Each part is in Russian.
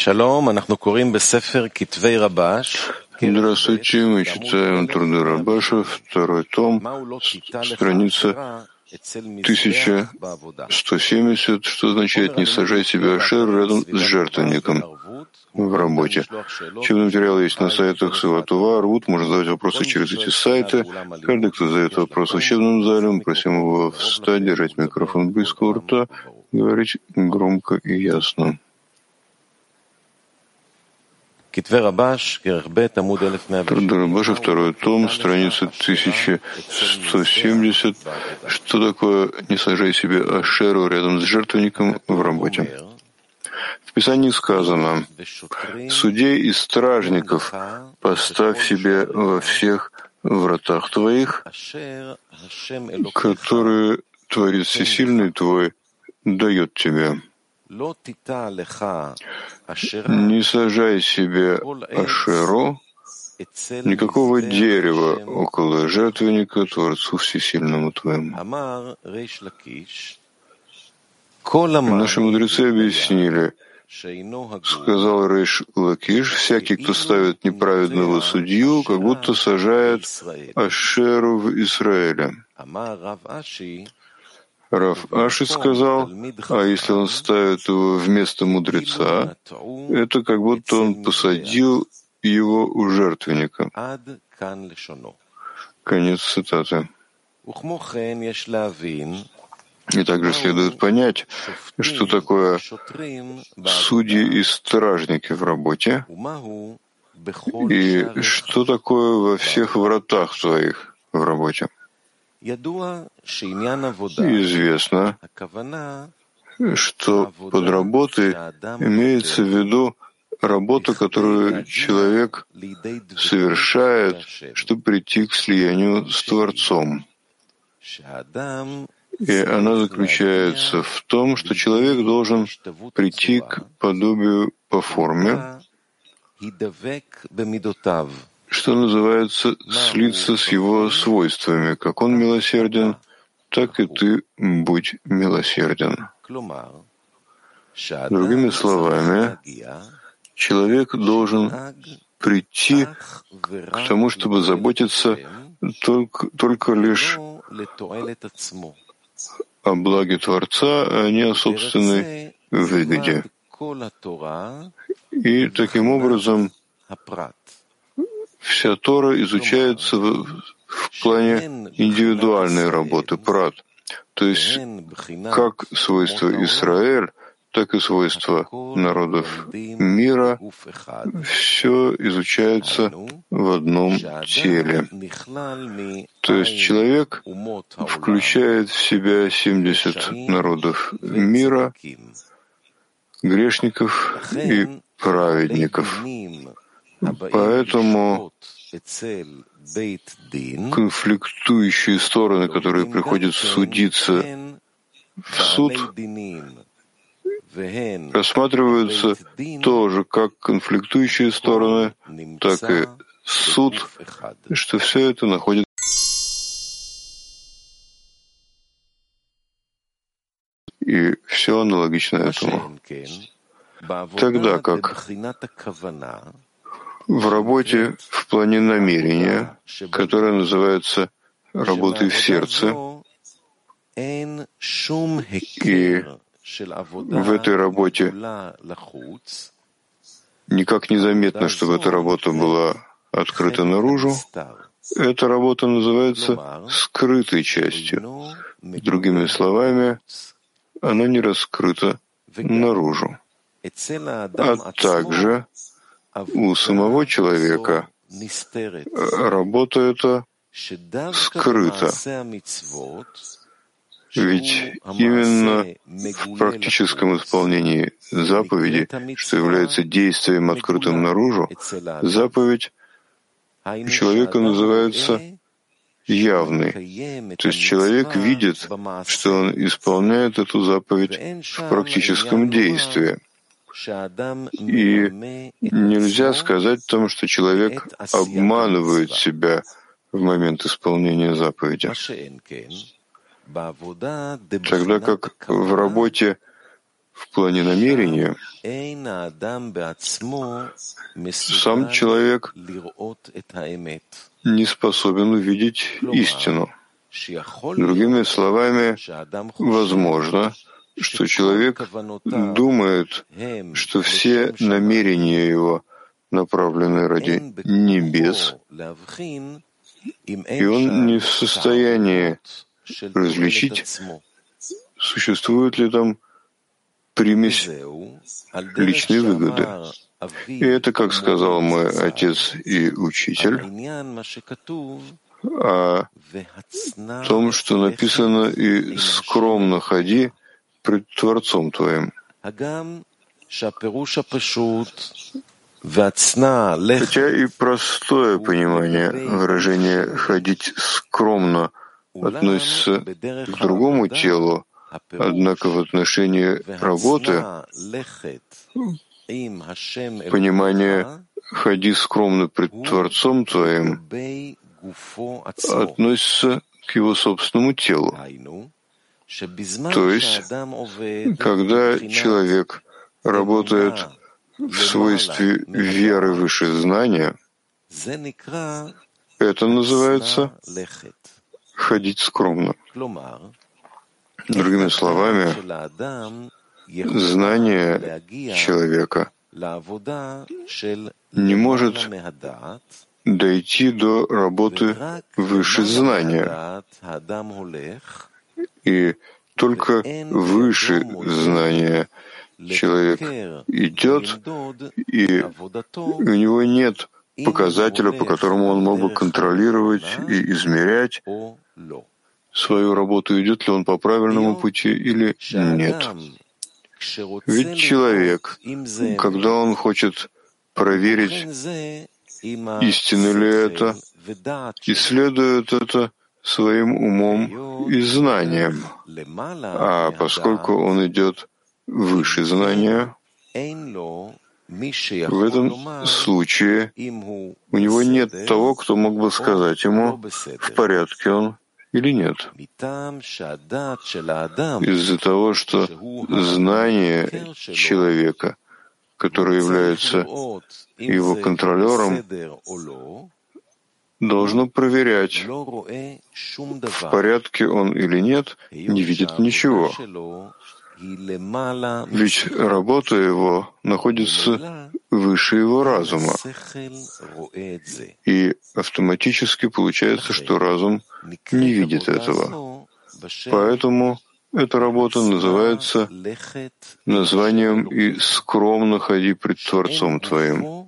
Здравствуйте, мы читаем труды Рабаша, второй том, страница 1170, что означает «не сажай себе ашер рядом с жертвенником» в работе. Учебный материал есть на сайтах Саватува, Рут, можно задавать вопросы через эти сайты. Каждый, кто задает вопрос в учебном зале, мы просим его встать, держать микрофон близко у рта, говорить громко и ясно. Труды Рабаша, второй том, страница 1170. Что такое «не сажай себе ашеру рядом с жертвенником в работе»? В Писании сказано: «Судей и стражников поставь себе во всех вратах твоих, которые творит всесильный твой, дает тебе». Не сажай себе ашеру, никакого дерева около жертвенника Творцу Всесильному твоему. Наши мудрецы объяснили, сказал Рейш Лакиш, всякий, кто ставит неправедного судью, как будто сажает ашеру в Израиле. Рав Аши сказал, а если он ставит его вместо мудреца, это как будто он посадил его у жертвенника. Конец цитаты. И также следует понять, что такое судьи и стражники в работе, и что такое «во всех вратах твоих» в работе. Известно, что под работой имеется в виду работа, которую человек совершает, чтобы прийти к слиянию с Творцом. И она заключается в том, что человек должен прийти к подобию по форме, что называется «слиться с его свойствами». Как он милосерден, так и ты будь милосерден. Другими словами, человек должен прийти к тому, чтобы заботиться только лишь о благе Творца, а не о собственной выгоде. И таким образом вся Тора изучается в плане индивидуальной работы, прат. То есть как свойства Израиль, так и свойства народов мира, все изучается в одном теле. То есть человек включает в себя 70 народов мира, грешников и праведников. Поэтому конфликтующие стороны, которые приходят судиться в суд, рассматриваются тоже как конфликтующие стороны, так и суд, что все это находится и все аналогично этому. Тогда как в работе в плане намерения, которая называется «работой в сердце», и в этой работе никак не заметно, чтобы эта работа была открыта наружу, эта работа называется «скрытой частью». Другими словами, она не раскрыта наружу. А также у самого человека работа эта скрыта. Ведь именно в практическом исполнении заповеди, что является действием, открытым наружу, заповедь у человека называется явный. То есть человек видит, что он исполняет эту заповедь в практическом действии. И нельзя сказать там, что человек обманывает себя в момент исполнения заповеди. Тогда как в работе в плане намерения, сам человек не способен увидеть истину. Другими словами, возможно, что человек думает, что все намерения его направлены ради небес, и он не в состоянии различить, существует ли там примесь личной выгоды. И это, как сказал мой отец и учитель, о том, что написано: «И скромно ходи пред Творцом твоим». Хотя и простое понимание выражения «ходить скромно» относится к другому телу, однако в отношении работы понимание «ходи скромно пред Творцом твоим» относится к его собственному телу. То есть, когда человек работает в свойстве веры выше знания, это называется ходить скромно. Другими словами, знание человека не может дойти до работы выше знания. И только выше знания человек идет, и у него нет показателя, по которому он мог бы контролировать и измерять свою работу, идет ли он по правильному пути или нет. Ведь человек, когда он хочет проверить, истинно ли это, исследует это своим умом и знанием. А поскольку он идет выше знания, в этом случае у него нет того, кто мог бы сказать ему, в порядке он или нет. Из-за того, что знание человека, которое является его контролером, должно проверять, в порядке он или нет, не видит ничего. Ведь работа его находится выше его разума. И автоматически получается, что разум не видит этого. Поэтому эта работа называется названием «И скромно ходи пред Творцом твоим»,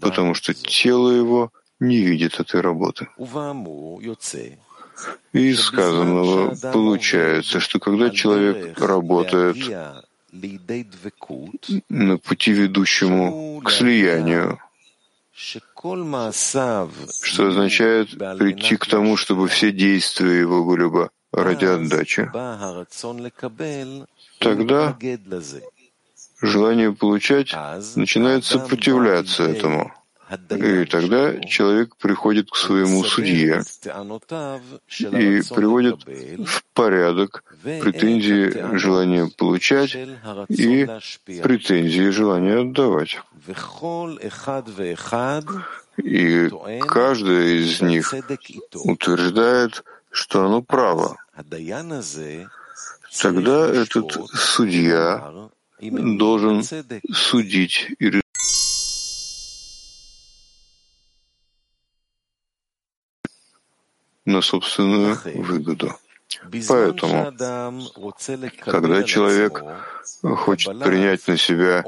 потому что тело его не видит этой работы. И из сказанного получается, что когда человек работает на пути, ведущему к слиянию, что означает прийти к тому, чтобы все действия его были бы ради отдачи, тогда желание получать начинает сопротивляться этому. И тогда человек приходит к своему судье и приводит в порядок претензии желания получать и претензии желания отдавать. И каждая из них утверждает, что оно право. Тогда этот судья должен судить и решать, на собственную выгоду. Поэтому, когда человек хочет принять на себя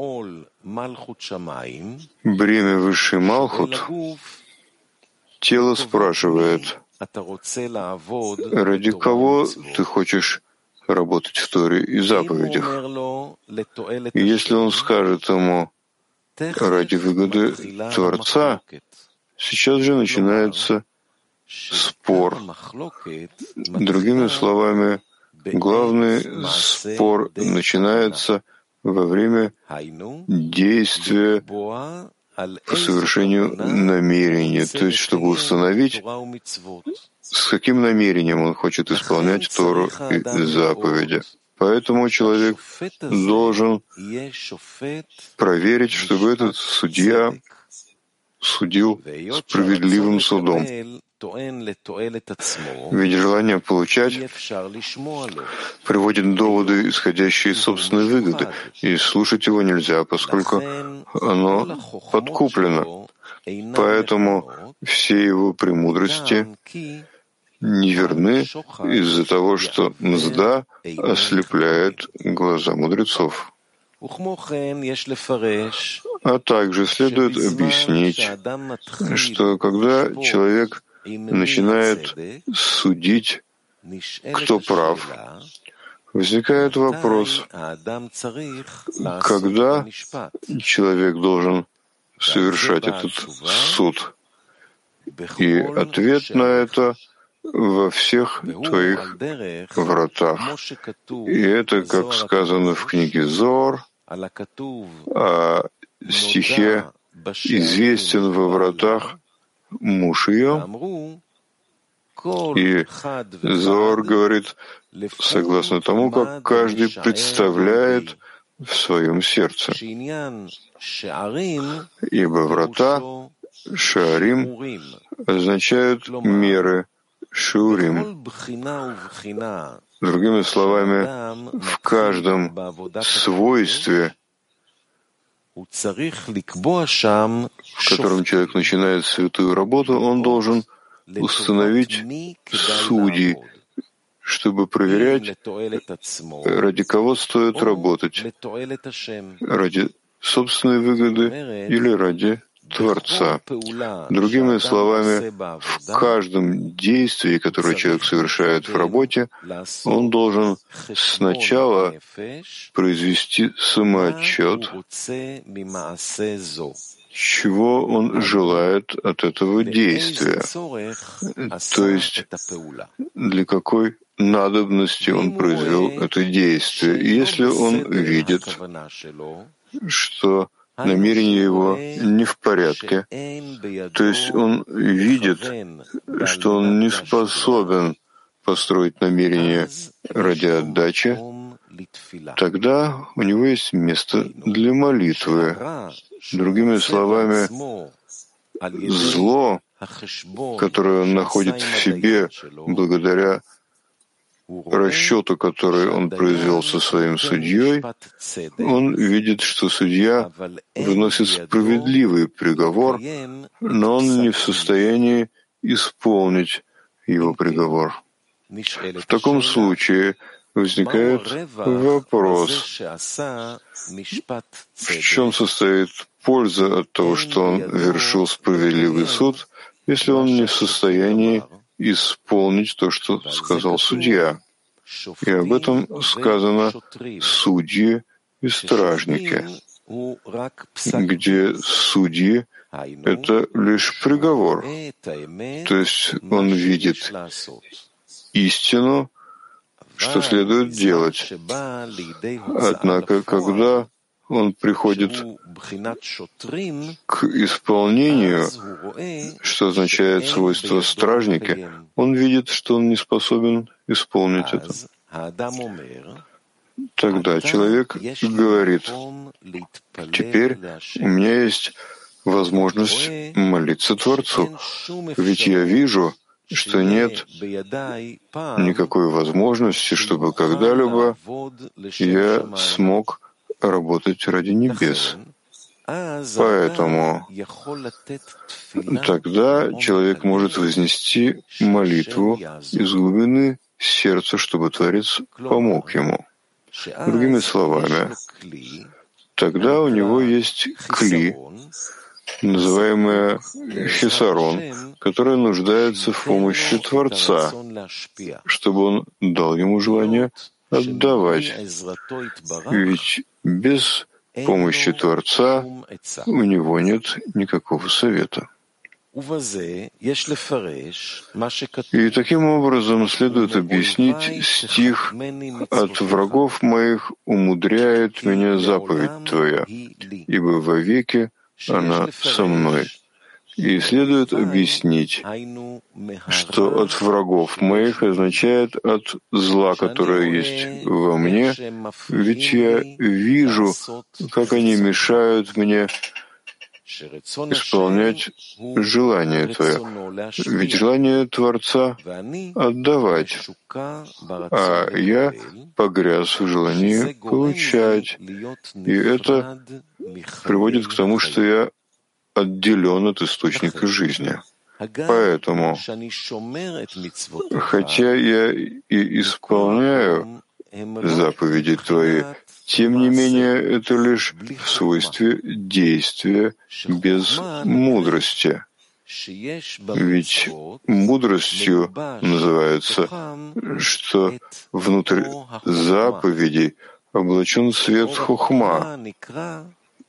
бремя высшей Малхут, тело спрашивает: ради кого ты хочешь работать в Торе и заповедях? И если он скажет ему: ради выгоды Творца, сейчас же начинается спор. Другими словами, главный спор начинается во время действия по совершению намерения, то есть чтобы установить, с каким намерением он хочет исполнять Тору и заповеди. Поэтому человек должен проверить, чтобы этот судья судил справедливым судом. Ведь желание получать приводит к доводу, исходящие из собственной выгоды, и слушать его нельзя, поскольку оно подкуплено. Поэтому все его премудрости неверны из-за того, что мзда ослепляет глаза мудрецов. А также следует объяснить, что когда человек начинает судить, кто прав, возникает вопрос, когда человек должен совершать этот суд. И ответ на это во всех твоих вратах. И это, как сказано в книге Зор, о стихе «Известен во вратах муж ее». И Зор говорит, согласно тому, как каждый представляет в своем сердце. Ибо врата, шаарим, означают меры, шиурим. Другими словами, в каждом свойстве, в котором человек начинает святую работу, он должен установить судей, чтобы проверять, ради кого стоит работать, ради собственной выгоды или ради Творца. Другими словами, в каждом действии, которое человек совершает в работе, он должен сначала произвести самоотчет, чего он желает от этого действия, то есть для какой надобности он произвел это действие. И если он видит, что намерение его не в порядке, то есть он видит, что он не способен построить намерение ради отдачи, тогда у него есть место для молитвы. Другими словами, зло, которое он находит в себе благодаря расчету, который он произвел со своим судьей, он видит, что судья выносит справедливый приговор, но он не в состоянии исполнить его приговор. В таком случае возникает вопрос, в чем состоит польза от того, что он вершил справедливый суд, если он не в состоянии исполнить то, что сказал судья. И об этом сказано «судьи и стражники», где судьи — это лишь приговор. То есть он видит истину, что следует делать. Однако, когда он приходит к исполнению, что означает свойство стражники, он видит, что он не способен исполнить это. Тогда человек говорит, «Теперь у меня есть возможность молиться Творцу, ведь я вижу, что нет никакой возможности, чтобы когда-либо я смог работать ради небес». Поэтому тогда человек может вознести молитву из глубины сердца, чтобы Творец помог ему. Другими словами, тогда у него есть кли, называемое хисарон, которое нуждается в помощи Творца, чтобы он дал ему желание отдавать. Ведь без помощи Творца у него нет никакого совета. И таким образом следует объяснить стих «От врагов моих умудряет меня заповедь Твоя, ибо вовеки она со мной». И следует объяснить, что от врагов моих означает от зла, которое есть во мне, ведь я вижу, как они мешают мне исполнять желание Твое. Ведь желание Творца — отдавать, а я погряз в желании получать. И это приводит к тому, что я отделен от источника жизни. Поэтому, хотя я и исполняю заповеди Твои, тем не менее, это лишь в свойстве действия без мудрости. Ведь мудростью называется, что внутрь заповедей облачен свет хохма,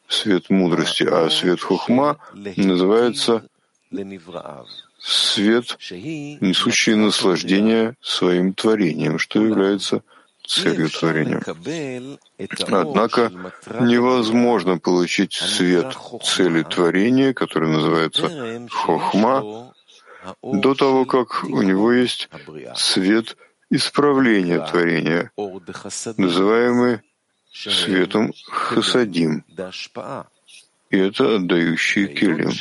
свет мудрости, а свет хохма называется свет, несущий наслаждение своим творением, что является целью творения. Однако невозможно получить свет цели творения, который называется хохма, до того, как у него есть свет исправления творения, называемый светом хасадим, и это отдающий келим.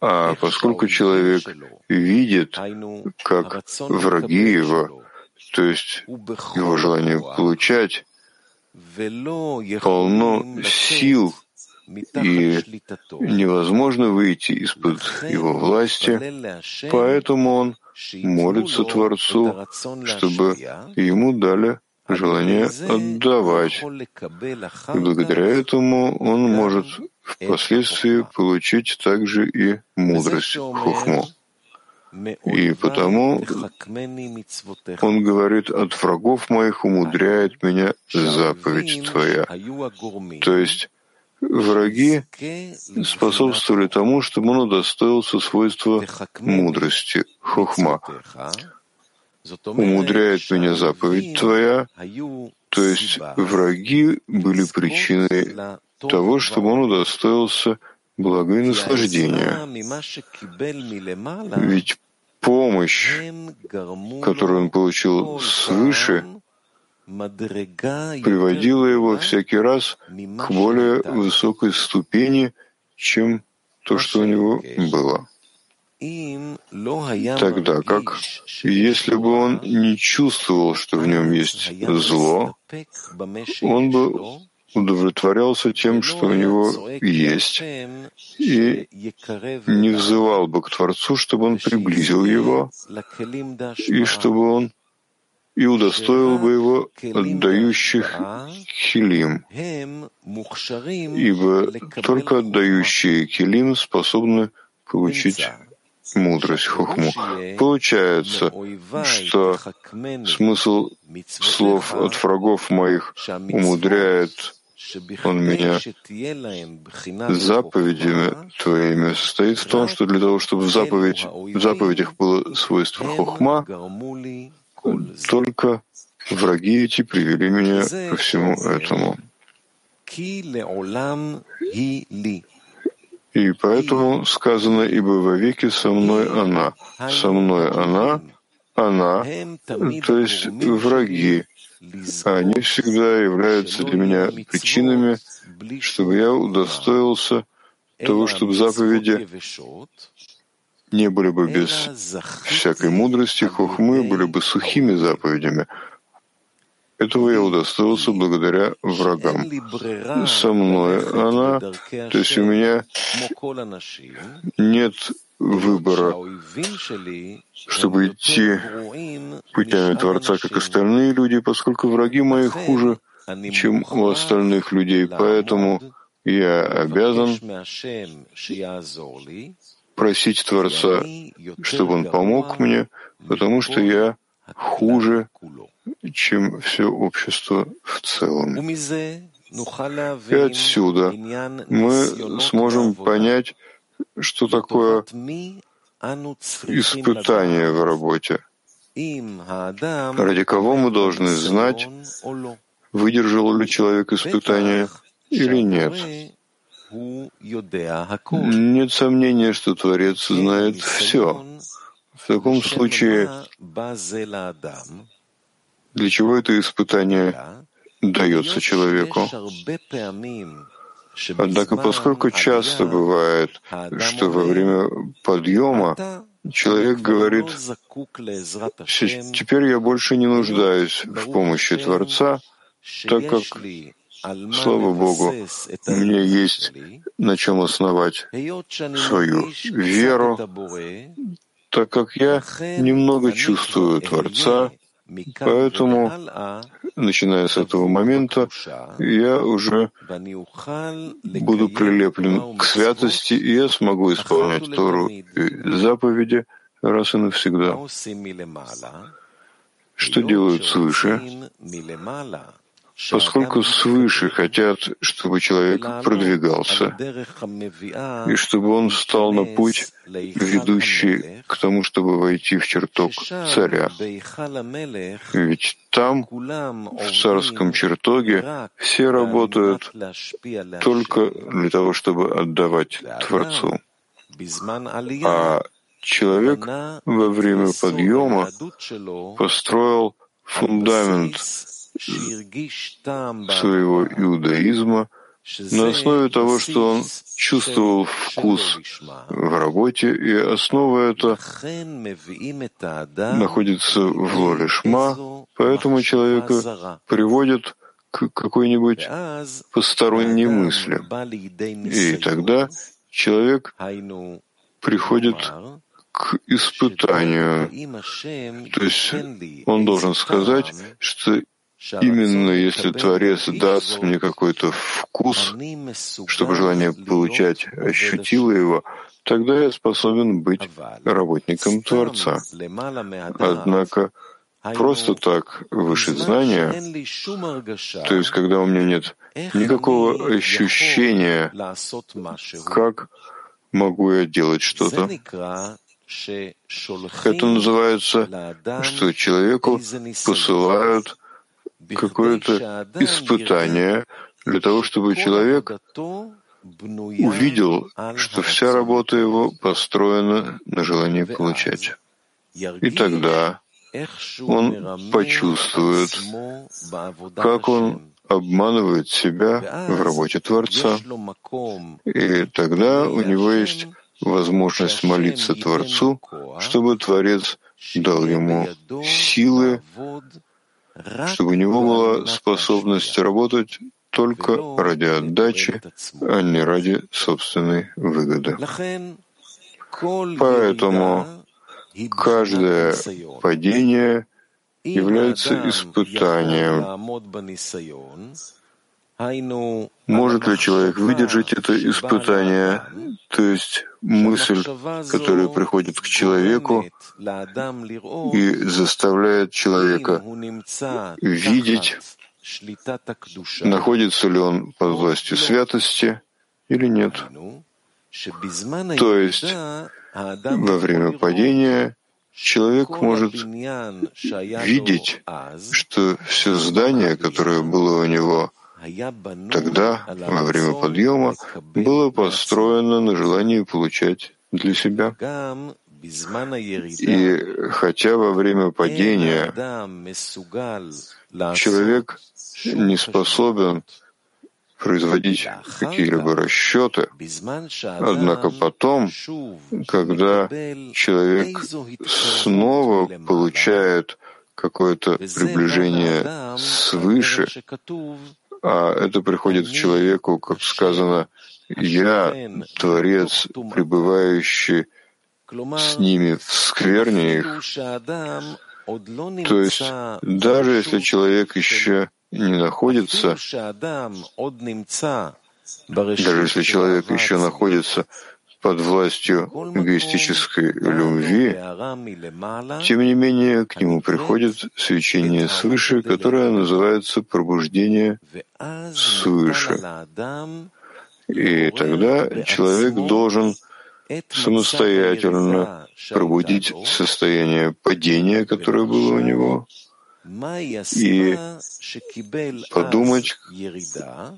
А поскольку человек видит, как враги его, то есть его желание получать, полно сил, и невозможно выйти из-под его власти, поэтому он молится Творцу, чтобы ему дали желание отдавать. И благодаря этому он может впоследствии получить также и мудрость, хохму. И потому он говорит: «От врагов моих умудряет меня заповедь Твоя». То есть враги способствовали тому, чтобы он удостоился свойства мудрости, хохма. «Умудряет меня заповедь Твоя», то есть враги были причиной того, чтобы он удостоился блага и наслаждения. Ведь помощь, которую он получил свыше, приводила его всякий раз к более высокой ступени, чем то, что у него было. Тогда как, если бы он не чувствовал, что в нем есть зло, он бы удовлетворялся тем, что у него есть, и не взывал бы к Творцу, чтобы он приблизил его, и чтобы он и удостоил бы его отдающих хилим, ибо только отдающие хилим способны получить мудрость, хохму. Получается, что смысл слов «от врагов моих умудряет он меня заповедями Твоими» состоит в том, что для того, чтобы в заповедях было свойство хохма, только враги эти привели меня ко всему этому. И поэтому сказано: «Ибо вовеки со мной она». Со мной она, то есть враги. Они всегда являются для меня причинами, чтобы я удостоился того, чтобы заповеди не были бы без всякой мудрости, хохмы, были бы сухими заповедями. Этого я удостоился благодаря врагам. Со мной она, то есть у меня нет выбора, чтобы идти путями Творца, как остальные люди, поскольку враги мои хуже, чем у остальных людей. Поэтому я обязан просить Творца, чтобы он помог мне, потому что я хуже, чем все общество в целом. И отсюда мы сможем понять, что такое испытание в работе, ради кого мы должны знать, выдержал ли человек испытание или нет. Нет сомнения, что Творец знает все. В таком случае, для чего это испытание дается человеку? Однако, поскольку часто бывает, что во время подъема человек говорит: «Теперь я больше не нуждаюсь в помощи Творца, так как, слава Богу, мне есть на чем основать свою веру, так как я немного чувствую Творца, поэтому, начиная с этого момента, я уже буду прилеплен к святости, и я смогу исполнять Тору и заповеди раз и навсегда». Что делают свыше? Поскольку свыше хотят, чтобы человек продвигался, и чтобы он встал на путь, ведущий к тому, чтобы войти в чертог царя. Ведь там, в царском чертоге, все работают только для того, чтобы отдавать Творцу. А человек во время подъема построил фундамент своего иудаизма на основе того, что он чувствовал вкус в работе, и основа эта находится в лолешма, поэтому человека приводит к какой-нибудь посторонней мысли. И тогда человек приходит к испытанию, то есть он должен сказать, что именно если Творец даст мне какой-то вкус, чтобы желание получать ощутило его, тогда я способен быть работником Творца. Однако просто так выше знания, то есть когда у меня нет никакого ощущения, как могу я делать что-то, это называется, что человеку посылают какое-то испытание для того, чтобы человек увидел, что вся работа его построена на желании получать. И тогда он почувствует, как он обманывает себя в работе Творца. И тогда у него есть возможность молиться Творцу, чтобы Творец дал ему силы, чтобы у него была способность работать только ради отдачи, а не ради собственной выгоды. Поэтому каждое падение является испытанием. Может ли человек выдержать это испытание, то есть мысль, которая приходит к человеку и заставляет человека видеть, находится ли он под властью святости или нет. То есть во время падения человек может видеть, что все здание, которое было у него тогда, во время подъема, было построено на желании получать для себя. И хотя во время падения человек не способен производить какие-либо расчеты, однако потом, когда человек снова получает какое-то приближение свыше, а это приходит к человеку, как сказано: «Я, Творец, пребывающий с ними в скверне их». То есть, даже если человек еще не находится, даже если человек еще находится под властью эгоистической любви, тем не менее к нему приходит свечение свыше, которое называется пробуждение свыше. И тогда человек должен самостоятельно пробудить состояние падения, которое было у него, и подумать,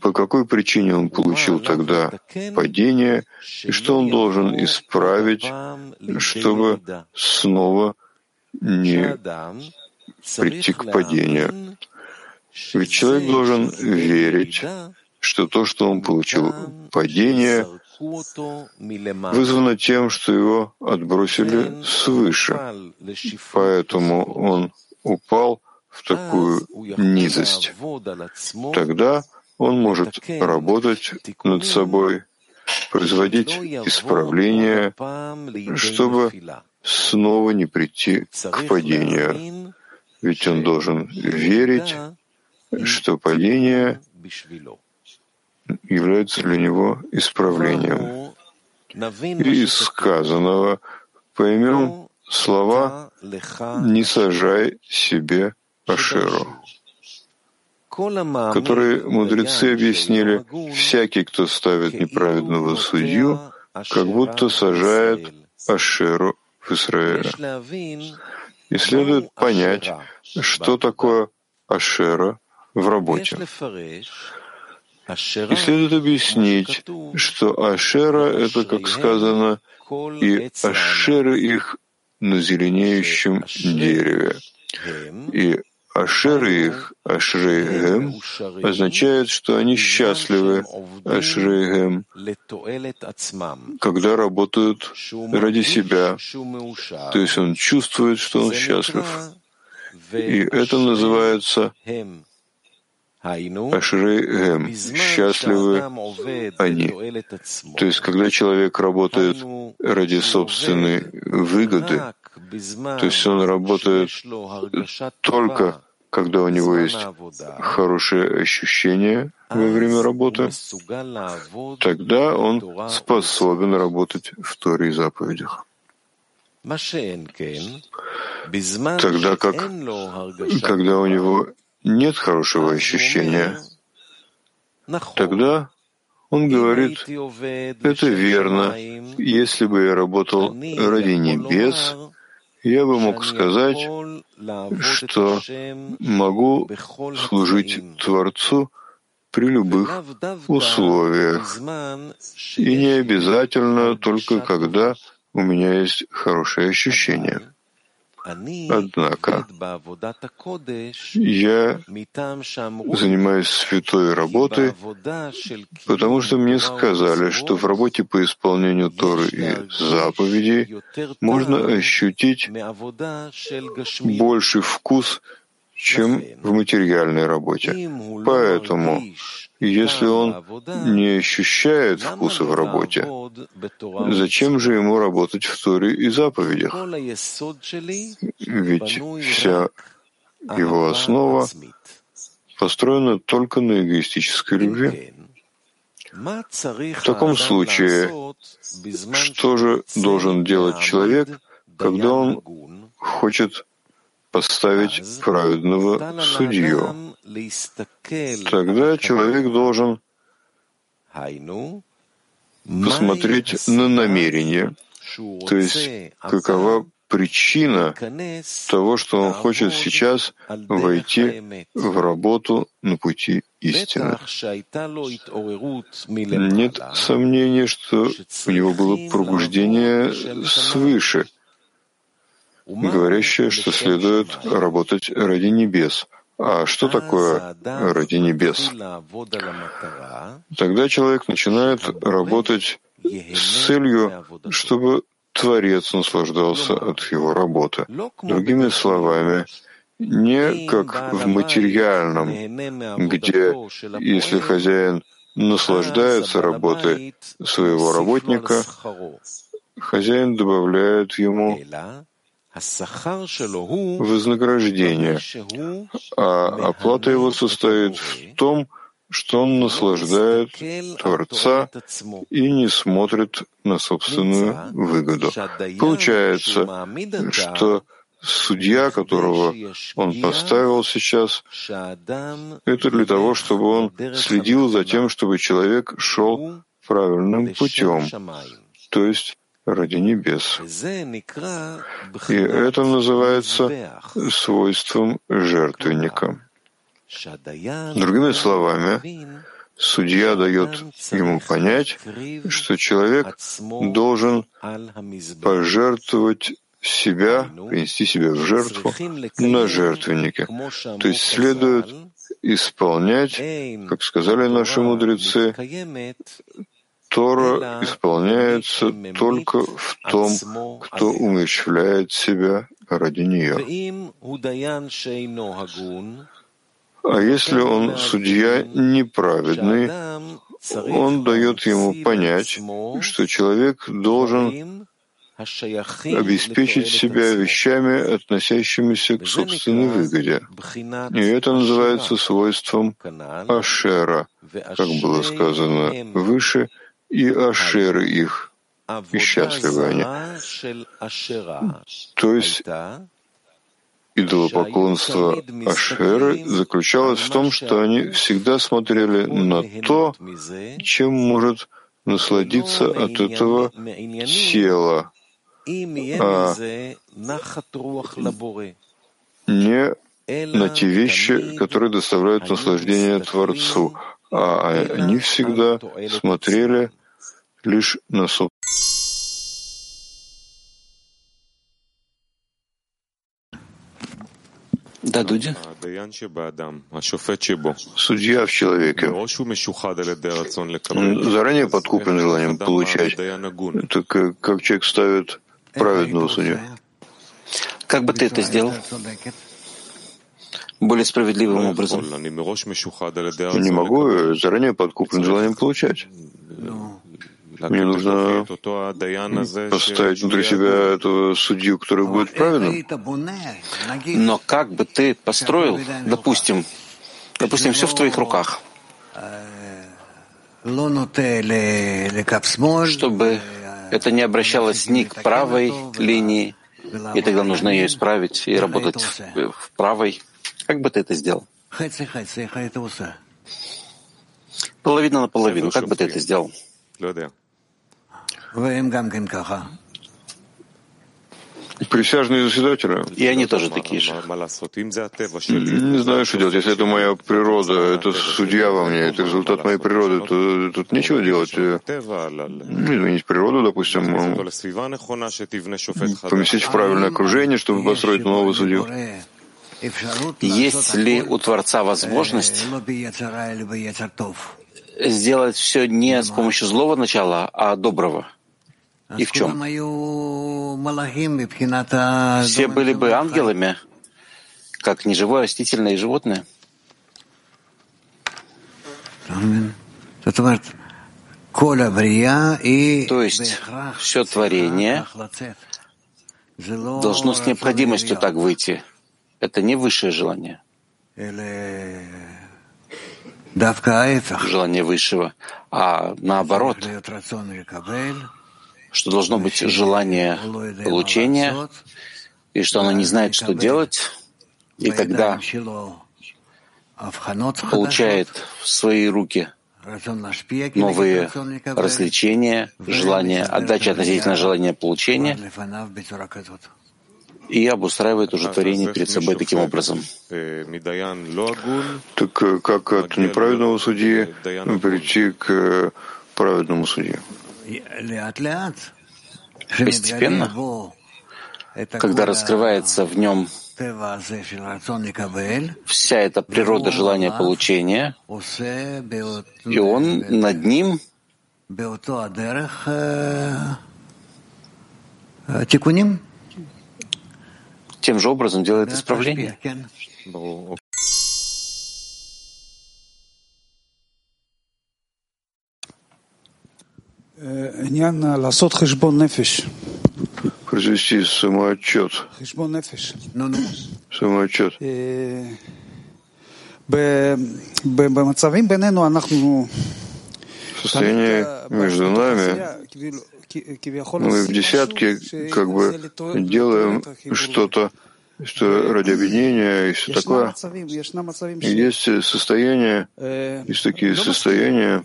по какой причине он получил тогда падение, и что он должен исправить, чтобы снова не прийти к падению. Ведь человек должен верить, что то, что он получил падение, вызвано тем, что его отбросили свыше. Поэтому он упал в такую низость. Тогда он может работать над собой, производить исправления, чтобы снова не прийти к падению. Ведь он должен верить, что падение является для него исправлением. И из сказанного поймем слова «не сажай себе ашеру», которые мудрецы объяснили: всякий, кто ставит неправедного судью, как будто сажает ашеру в Израиле. И следует понять, что такое ашера в работе. И следует объяснить, что ашера — это, как сказано, и ашеры их на зеленеющем дереве. И ашеры их, ашрейгэм, означает, что они счастливы, ашрейгэм, когда работают ради себя. То есть он чувствует, что он счастлив. И это называется ашрейгэм, счастливы они. То есть когда человек работает ради собственной выгоды, то есть он работает только когда у него есть хорошее ощущение во время работы, тогда он способен работать в Торе и заповедях. Тогда как, когда у него нет хорошего ощущения, тогда он говорит: это верно, если бы я работал ради небес, я бы мог сказать, что могу служить Творцу при любых условиях, и не обязательно только когда у меня есть хорошее ощущение. Однако я занимаюсь святой работой, потому что мне сказали, что в работе по исполнению Торы и заповедей можно ощутить больший вкус, чем в материальной работе. Поэтому, если он не ощущает вкуса в работе, зачем же ему работать в Торе и заповедях? Ведь вся его основа построена только на эгоистической любви. В таком случае, что же должен делать человек, когда он хочет поставить праведного судью? Тогда человек должен посмотреть на намерение, то есть какова причина того, что он хочет сейчас войти в работу на пути истины. Нет сомнения, что у него было пробуждение свыше, говорящее, что следует работать ради небес. А что такое ради небес? Тогда человек начинает работать с целью, чтобы Творец наслаждался от его работы. Другими словами, не как в материальном, где, если хозяин наслаждается работой своего работника, хозяин добавляет ему вознаграждение, а оплата его состоит в том, что он наслаждает Творца и не смотрит на собственную выгоду. Получается, что судья, которого он поставил сейчас, это для того, чтобы он следил за тем, чтобы человек шел правильным путем, то есть ради небес. И это называется свойством жертвенника. Другими словами, судья дает ему понять, что человек должен пожертвовать себя, принести себя в жертву на жертвеннике. То есть следует исполнять, как сказали наши мудрецы, Тора исполняется только в том, кто умерщвляет себя ради нее. А если он судья неправедный, он дает ему понять, что человек должен обеспечить себя вещами, относящимися к собственной выгоде. И это называется свойством Ашера, как было сказано выше, и Ашеры их, и счастливы они. То есть идолопоклонство Ашеры заключалось в том, что они всегда смотрели на то, чем может насладиться от этого тело, не на те вещи, которые доставляют наслаждение Творцу, а они всегда смотрели лишь на собственное. Да, Дудя. Судья в человеке заранее подкуплен желанием получать. Так как человек ставит праведного судью? Как бы ты это сделал? Более справедливым образом. Не могу, заранее подкуплен желанием получать. Мне нужно поставить внутри себя этого судью, который будет праведным. Но как бы ты построил, допустим, все в твоих руках, чтобы это не обращалось ни к правой линии, и тогда нужно ее исправить и работать в правой. Как бы ты это сделал? Половина на половину. Как бы ты это сделал? Присяжные заседатели. И они тоже такие же. Не знаю, что делать. Если это моя природа, это судья во мне, это результат моей природы, то тут нечего делать. Изменить природу, допустим, поместить в правильное окружение, чтобы построить нового судью. Есть ли у Творца возможность сделать все не с помощью злого начала, а доброго? И в чем? Все были бы ангелами, как неживое, растительное и животное. То есть все творение должно с необходимостью так выйти. Это не высшее желание. Желание высшего, а наоборот, что должно быть желание получения, и что оно не знает, что делать, и тогда получает в свои руки новые развлечения, желание отдачи относительно желания получения, и обустраивает уже творение перед собой таким образом. Так как от неправедного судьи прийти к праведному судье? Постепенно, когда раскрывается в нем вся эта природа желания получения, и он над ним тем же образом делает исправление. Произвести самоотчет. Самоотчет. Состояние между нами. Мы в десятке как бы делаем что-то, что ради объединения и все такое. Есть состояния, есть такие состояния,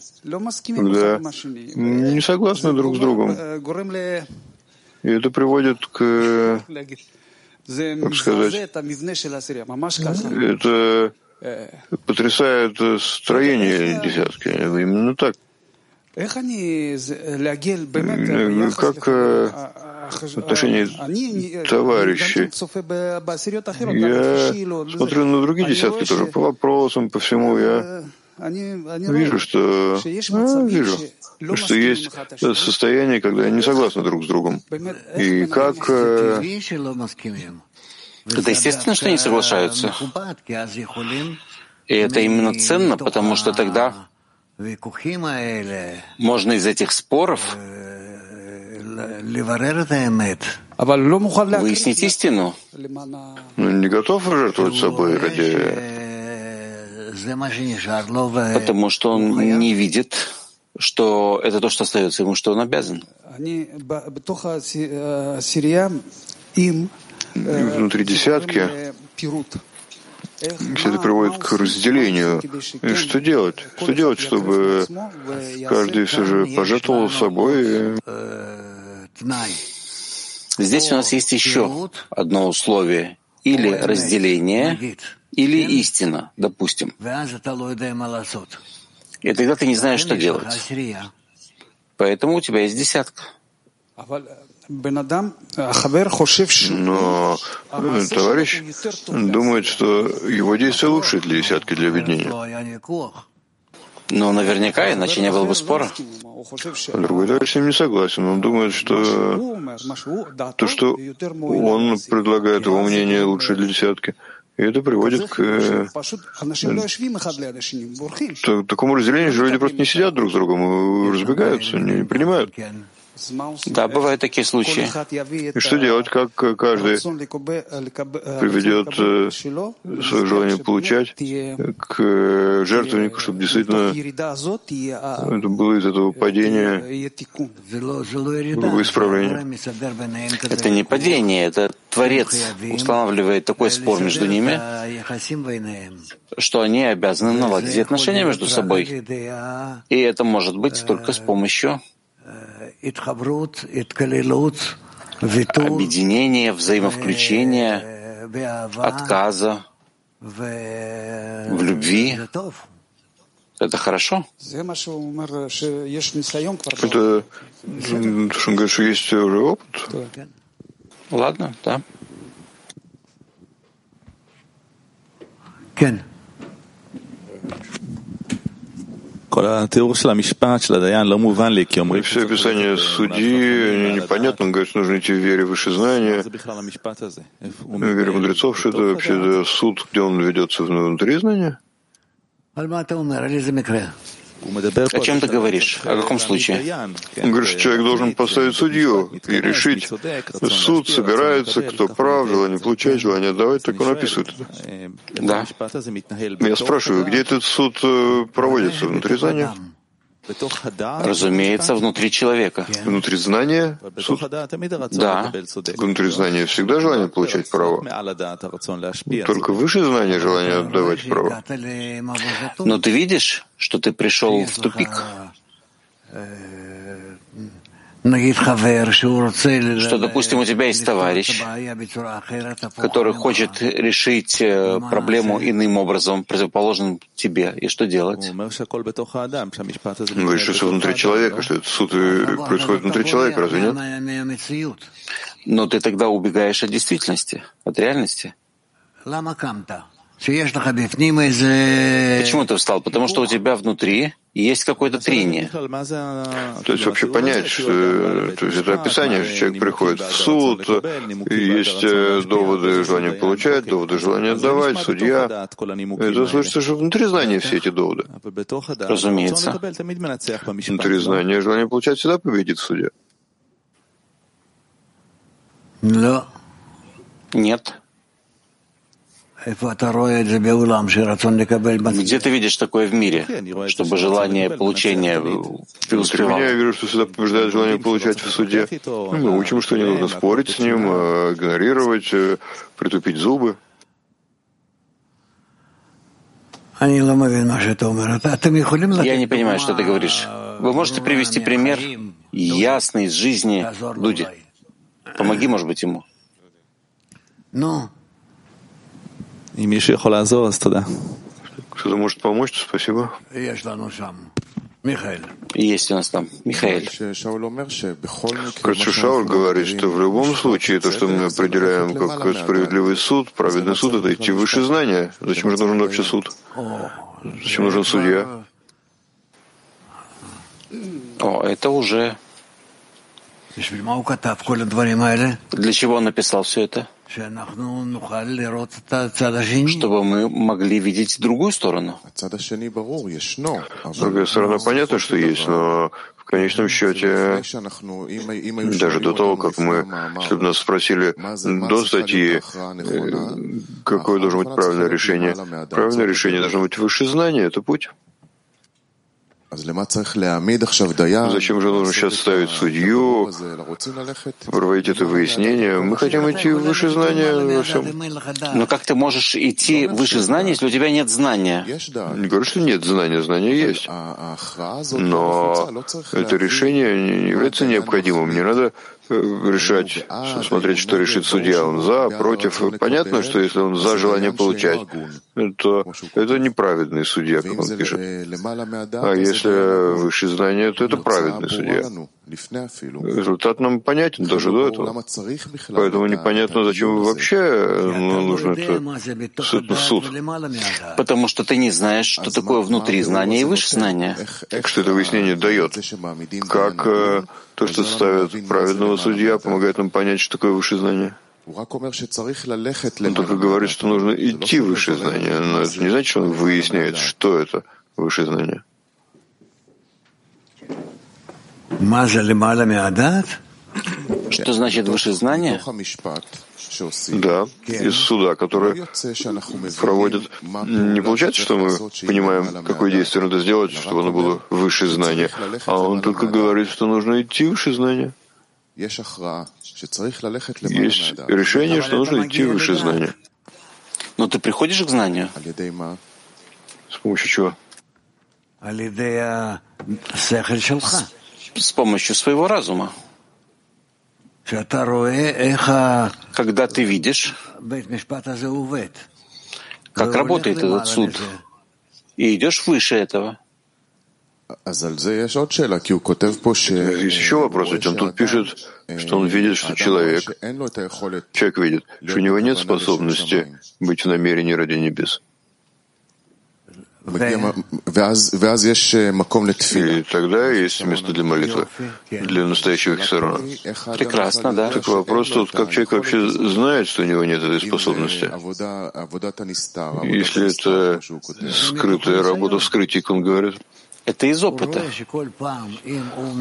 когда не согласны друг с другом. И это приводит к, как сказать, это потрясает строение десятки. Именно так. Как отношение товарищей. Я смотрю на другие десятки тоже, по вопросам, по всему. Я вижу, что есть состояние, когда они не согласны друг с другом. И как... Это естественно, что они соглашаются. И это именно ценно, потому что тогда можно из этих споров выяснить истину. Но не готов жертвовать собой ради... Потому что он не видит, что это то, что остается ему, что он обязан. Внутри десятки все это приводит к разделению. И что делать? Что делать, чтобы каждый все же пожертвовал собой? Здесь у нас есть еще одно условие. Или разделение, или истина, допустим. И тогда ты не знаешь, что делать. Поэтому у тебя есть десятка. Но товарищ думает, что его действия лучше для десятки, для объединения. Но наверняка, иначе не было бы спора. Другой товарищ с ним не согласен. Он думает, что то, что он предлагает, его мнение лучше для десятки. И это приводит к такому разделению, что люди просто не сидят друг с другом, разбегаются, не принимают. Да, бывают такие случаи. И что делать, как каждый приведет свое желание получать к жертвеннику, чтобы действительно это было из этого падения в исправление? Это не падение, это Творец устанавливает такой спор между ними, что они обязаны наладить отношения между собой. И это может быть только с помощью объединение, взаимовключение, отказа в любви. Это хорошо? Это, что он говорит, что есть уже опыт. Ладно, да. Кен. И все описание судьи непонятно. Он говорит, что нужно идти в вере выше знания. Вере мудрецов, что это вообще суд, где он ведется внутри знания? О чем ты говоришь? О каком случае? Он говорит, что человек должен поставить судью и решить. Суд собирается, кто прав, желание получать, желание отдавать, так он описывает. Да. Я спрашиваю, где этот суд проводится? Внутри знания? Разумеется, внутри человека. Внутри знания? Суд? Да. Внутри знания всегда желание получать право. Только выше знания желание отдавать право. Но ты видишь, что ты пришел в тупик. Что, допустим, у тебя есть товарищ, который хочет решить проблему иным образом, противоположным тебе. И что делать? Говорит, что все внутри человека, что этот суд происходит внутри человека, разве нет? Но ты тогда убегаешь от действительности, от реальности. Почему ты встал? Потому что у тебя внутри есть какое-то трение. То есть вообще понять, что то есть это описание, что человек приходит в суд, есть доводы желания получать, доводы желания отдавать, судья. Это слышится, что внутри знания все эти доводы. Разумеется. Внутри знания желание получать всегда победит судья. Нет. Где ты видишь такое в мире, чтобы желание получения преуспевало? Я вижу, что всегда побеждает желание получать в суде. Мы учим, что не нужно спорить с ним, игнорировать, притупить зубы. Я не понимаю, что ты говоришь. Вы можете привести пример ясный из жизни Дуди? Помоги, может быть, ему. Ну. И Миша Холазос туда. Кто-то может помочь, то спасибо. Есть у нас там Михаил. Короче, Шауль говорит, что в любом случае то, что мы определяем как справедливый суд, праведный суд, это идти выше знания. Зачем же нужен вообще суд? Зачем нужен судья? О, это уже... Для чего он написал все это? Чтобы мы могли видеть другую сторону. Другая сторона понятно, что есть, но в конечном счете, даже до того, как мы, если бы нас спросили до статьи, какое должно быть правильное решение должно быть высшее знание, это путь. Зачем же нужно сейчас ставить судью, проводить это выяснение? Мы хотим идти выше знания во всем. Но как ты можешь идти выше знания, если у тебя нет знания? Не говорю, что нет знания, знания есть. Но это решение не является необходимым. Не надо решать, смотреть, что решит судья. Он за, против. Понятно, что если он за желание получать, то это неправедный судья, как он пишет. А если высшее знание, то это праведный судья. Результат нам понятен даже до этого. Поэтому непонятно, зачем вообще нужен этот суд. Потому что ты не знаешь, что такое внутри знания и выше знания. Что это выяснение дает. Как то, что ставят праведного судья, помогает нам понять, что такое высшее знание. Он только говорит, что нужно идти в высшее знание. Но это не значит, что он выясняет, что это высшее знание. Что значит высшее знание? Да, из суда, который проводит. Не получается, что мы понимаем, какое действие надо сделать, чтобы оно было высшее знание. А он только говорит, что нужно идти высшее знание. Есть решение, что нужно идти высшее знание. Но ты приходишь к знанию? С помощью чего? С помощью своего разума. Когда ты видишь, как работает этот суд, и идешь выше этого. Есть еще вопрос, ведь он тут пишет, что он видит, что человек видит, что у него нет способности быть в намерении ради небес. И тогда есть место для молитвы, для настоящих хисарон. Прекрасно, да. Так вопрос тут, как человек вообще знает, что у него нет этой способности? Если это скрытая работа, вскрытие, как он говорит. Это из опыта.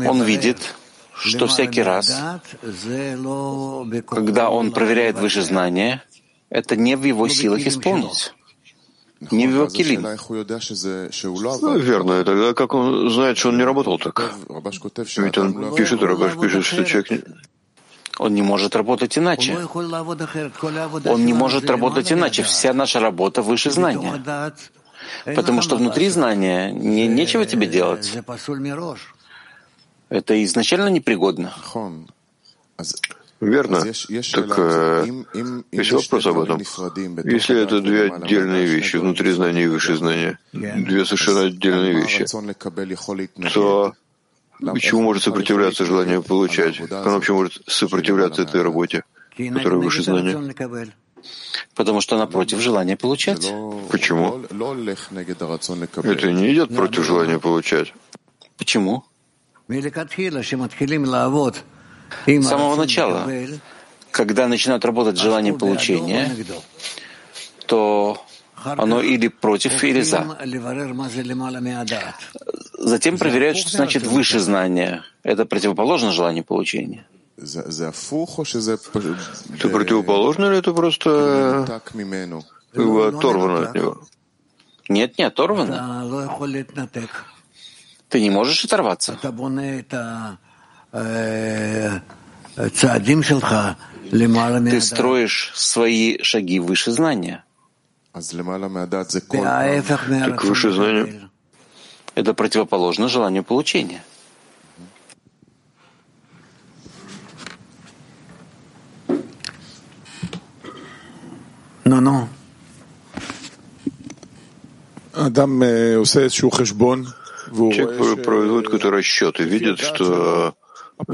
Он видит, что всякий раз, когда он проверяет выше знания, это не в его силах исполнить. Не в его килим. Ну, верно. И тогда как он знает, что он не работал так? Ведь он пишет, Рабаш пишет, что человек... Он не может работать иначе. Он не может работать иначе. Вся наша работа выше знания. Потому что внутри знания нечего тебе делать. Это изначально непригодно. Верно. Так есть вопрос об этом. Если это две отдельные вещи, внутри знания и выше знания, две совершенно отдельные вещи, то чему может сопротивляться желание получать? Как оно вообще может сопротивляться этой работе, которая выше знания? Потому что напротив желания получать. Почему? Это не идет против желания получать. Почему? С самого начала, когда начинают работать желание получения, то оно или против, или за. Затем проверяют, что значит высшее знание. Это противоположно желанию получения. Это противоположно или это просто оторвано от него? Нет, не оторвано. Ты не можешь оторваться. Ты строишь свои шаги выше знания. Так выше знания — это противоположно желанию получения. Человек проводит какой-то расчет и видит, что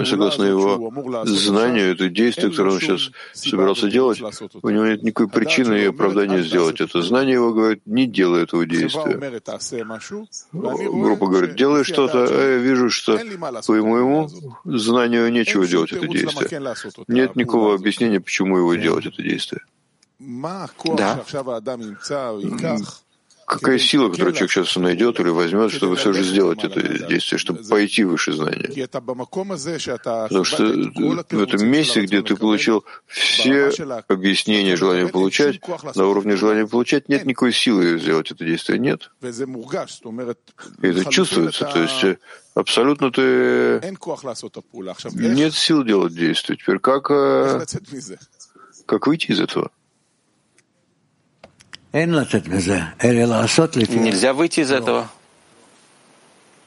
согласно его знанию, это действие, которое он сейчас собирался делать, у него нет никакой причины и оправдания сделать это. Знание его говорит, не делай этого действия. Группа говорит, делай что-то, а я вижу, что по моему знанию нечего делать это действие. Нет никакого объяснения, почему его делать это действие. Да. Какая сила, которую человек сейчас найдет или возьмет, чтобы все же сделать это действие, чтобы пойти выше знания? Потому что в этом месте, где ты получил все объяснения желания получать, на уровне желания получать нет никакой силы сделать это действие, нет. И это чувствуется, то есть абсолютно ты... Нет сил делать действие. Теперь как выйти из этого? Нельзя выйти из этого.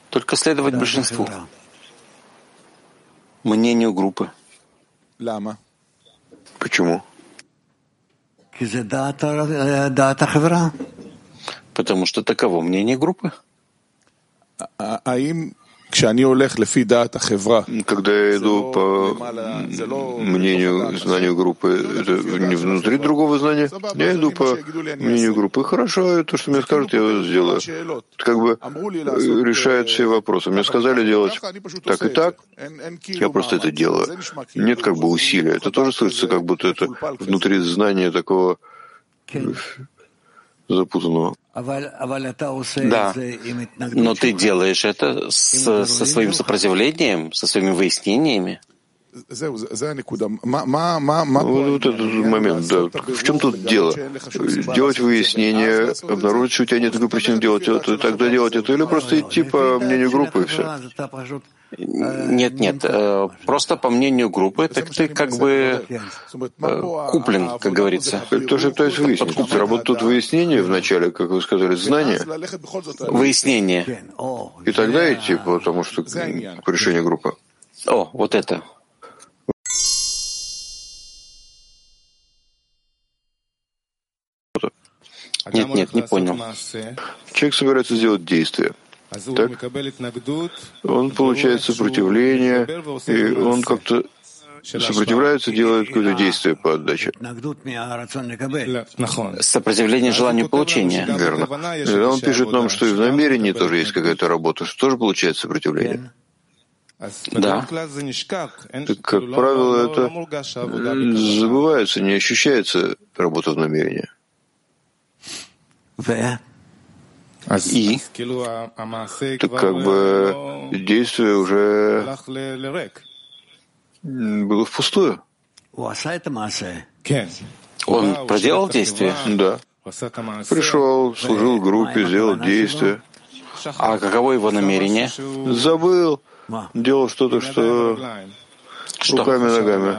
Только следовать большинству. Мнению группы. Почему? Потому что таково мнение группы. Когда я иду по мнению, знанию группы, это не внутри другого знания, я иду по мнению группы. Хорошо, то, что мне скажут, я сделаю. Как бы решает все вопросы. Мне сказали делать так и так, я просто это делаю. Нет как бы усилия. Это тоже слышится, как будто это внутри знания такого... запутанного. Да, но ты делаешь это со своим сопротивлением, со своими выяснениями. Вот этот момент, да. В чем тут дело? Делать выяснения, обнаружить, что у тебя нет никакой причины делать это, тогда делать это, или просто идти по мнению группы и все? Нет, просто по мнению группы, так ты как бы куплен, как говорится. То, что пытаюсь выяснить. Работа тут выяснение вначале, как вы сказали, знание. Выяснение. И тогда идти, потому что по решению группы. О, вот это. Нет, не понял. Человек собирается сделать действие. Так? Он получает сопротивление, и он как-то сопротивляется, делает какое-то действие по отдаче. Сопротивление желанию получения. Верно. И он пишет нам, что и в намерении тоже есть какая-то работа, что тоже получает сопротивление. Да. Так, как правило, это забывается, не ощущается работа в намерении. И так как бы действие уже было впустую. Он проделал действие? Да. Пришел, служил в группе, сделал действие. А каково его намерение? Забыл. Делал что-то, что руками, ногами.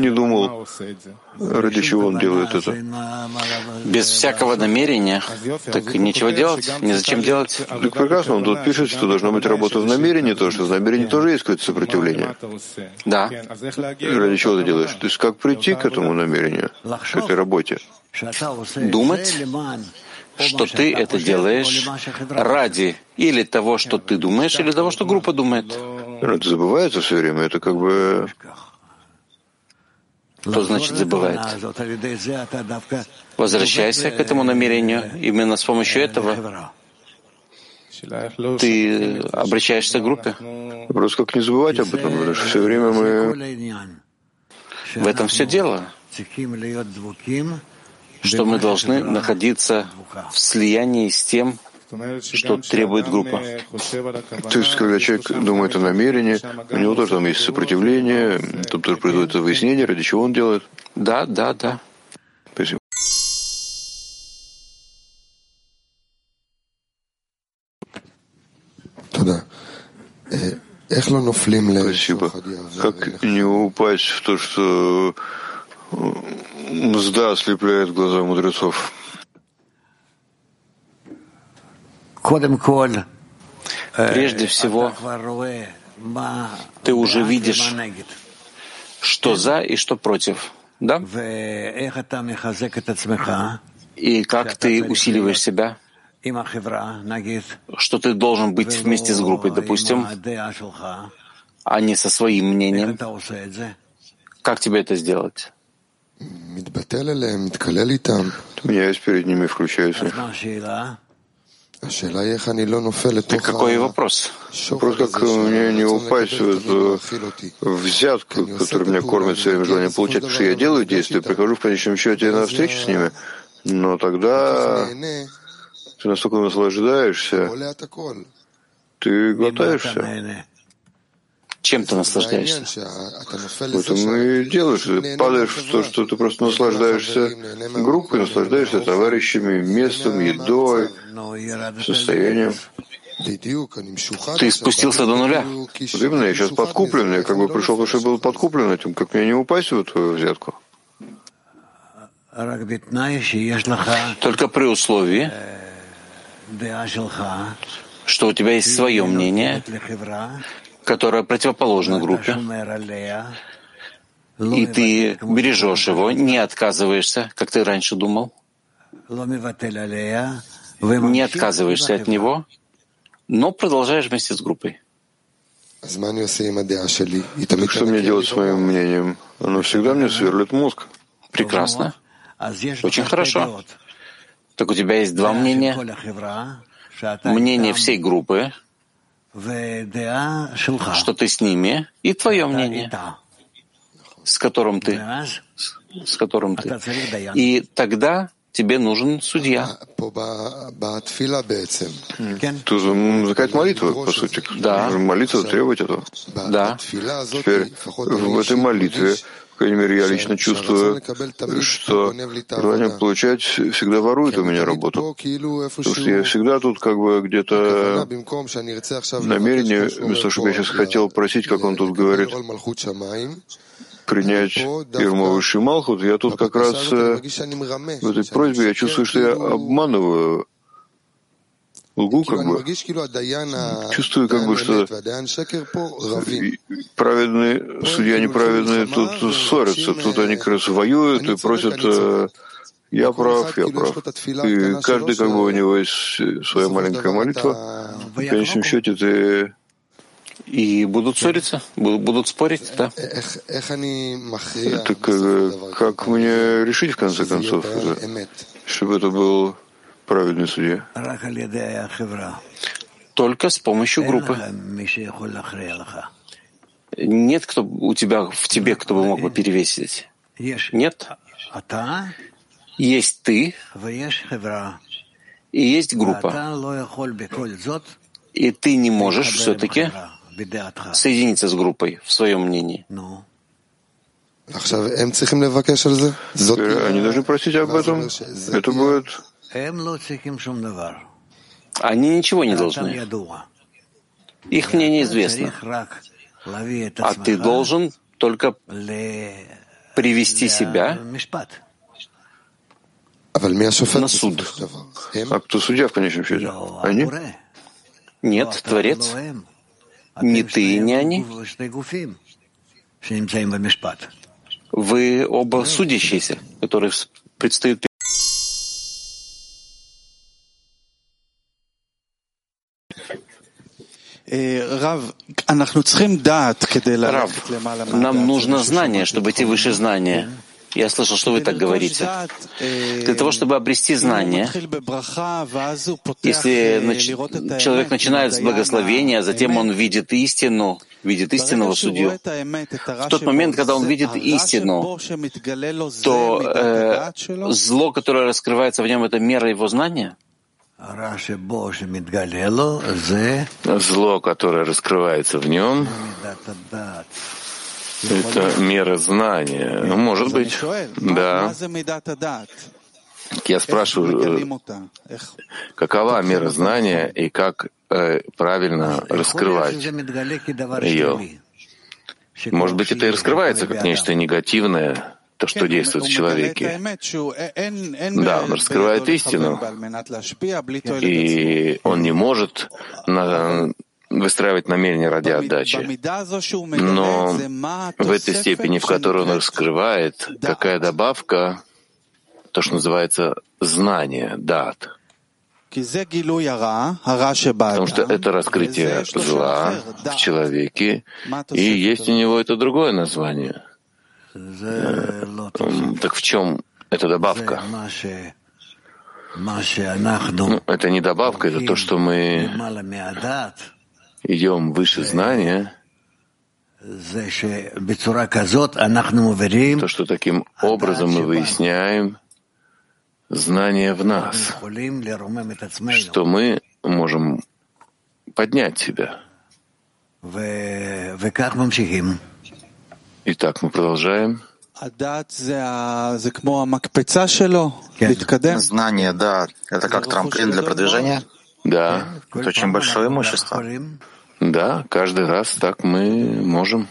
Не думал, ради чего он делает это. Без всякого намерения. Так ничего делать, незачем делать. Так прекрасно, он тут пишет, что должна быть работа в намерении, то, что в намерении тоже есть какое-то сопротивление. Да. Ради чего ты делаешь? То есть как прийти к этому намерению, к этой работе? Думать, что ты это делаешь ради или того, что ты думаешь, или того, что группа думает. Это забывается все время, это как бы... Что значит забывает? Возвращайся к этому намерению. Именно с помощью этого ты обращаешься к группе. Просто как не забывать об этом, потому что все время мы... В этом все дело. Что мы должны находиться в слиянии с тем, что требует группа. То есть, когда человек думает о намерении, у него тоже там есть сопротивление, там тоже происходит выяснение, ради чего он делает. Да. Спасибо. Туда. Спасибо. Как не упасть в то, что... Мзда ослепляет глаза мудрецов. Прежде всего, ты уже видишь, что за и что против, да? И как ты усиливаешь себя, что ты должен быть вместе с группой, допустим, а не со своим мнением. Как тебе это сделать? Меняюсь перед ними, включаюсь. И какой вопрос? Вопрос, как мне не упасть в взятку, которая меня кормит своим желанием получать, потому что я делаю действия, прихожу в конечном счете на встречу с ними, но тогда ты настолько наслаждаешься, ты глотаешься. Чем ты наслаждаешься? Поэтому и делаешь, ты падаешь в то, что ты просто наслаждаешься группой, наслаждаешься товарищами, местом, едой, состоянием. Ты спустился до нуля. Именно, я сейчас подкуплен, я как бы пришел, потому что был подкуплен этим, как мне не упасть в твою взятку. Только при условии, что у тебя есть свое мнение, которая противоположна группе, и ты бережешь его, не отказываешься, как ты раньше думал, не отказываешься от него, но продолжаешь вместе с группой. Так что мне делать с моим мнением? Оно всегда мне сверлит мозг. Прекрасно. Очень хорошо. Так у тебя есть два мнения. Мнение всей группы, что ты с ними, и твое мнение, с которым ты. И тогда тебе нужен судья. Ты же музыкальная молитва, по сути. Да. Молитва требует этого. Да. Теперь в этой молитве, по крайней мере, я лично чувствую, что желание получать всегда ворует у меня работу. Потому что я всегда тут как бы где-то намерение, вместо того, чтобы я сейчас хотел просить, как он тут говорит, принять Ирму Высший Малхут, я тут как раз в этой просьбе я чувствую, что я обманываю лгу, как бы. Чувствую, как бы, что праведные судья неправедные тут ссорятся, тут они как раз воюют и просят: я прав, я прав. И каждый, как бы, у него есть своя маленькая молитва. В конечном счете ты... И будут ссориться, будут спорить, да. Так как мне решить, в конце концов, чтобы это был праведный судья? Только с помощью группы. Нет кто у тебя, в тебе, кто бы мог бы перевесить? Нет. Есть ты и есть группа. И ты не можешь все-таки соединиться с группой в своем мнении. Они должны просить об этом. Это будет... Они ничего не должны. Их мнение известно. А ты должен только привести себя на суд. А кто судья в конечном счете? Они? Нет, Творец. Не ты и не они. Вы оба судящиеся, которые предстают. Рав, нам нужно знание, чтобы идти выше знания. Я слышал, что вы так говорите. Для того, чтобы обрести знание, если человек начинает с благословения, а затем он видит истину, видит истинного судью. В тот момент, когда он видит истину, то зло, которое раскрывается в нем, это мера его знания. Зло, которое раскрывается в нем, это мера знания. Может быть, да. Я спрашиваю, какова мера знания и как правильно раскрывать ее? Может быть, это и раскрывается как нечто негативное, то, что действует в человеке. Да, он раскрывает истину, и он не может выстраивать намерение ради отдачи. Но в этой степени, в которой он раскрывает, какая добавка, то, что называется знание, дат. Потому что это раскрытие зла в человеке, и есть у него это другое название. Так в чем эта добавка? Это не добавка, это то, что мы идем выше знания, то, что таким образом мы выясняем знание в нас, что мы можем поднять себя. Итак, мы продолжаем. Знание, да, это как трамплин для продвижения? Да. Это очень большое имущество. Да, каждый раз так мы можем.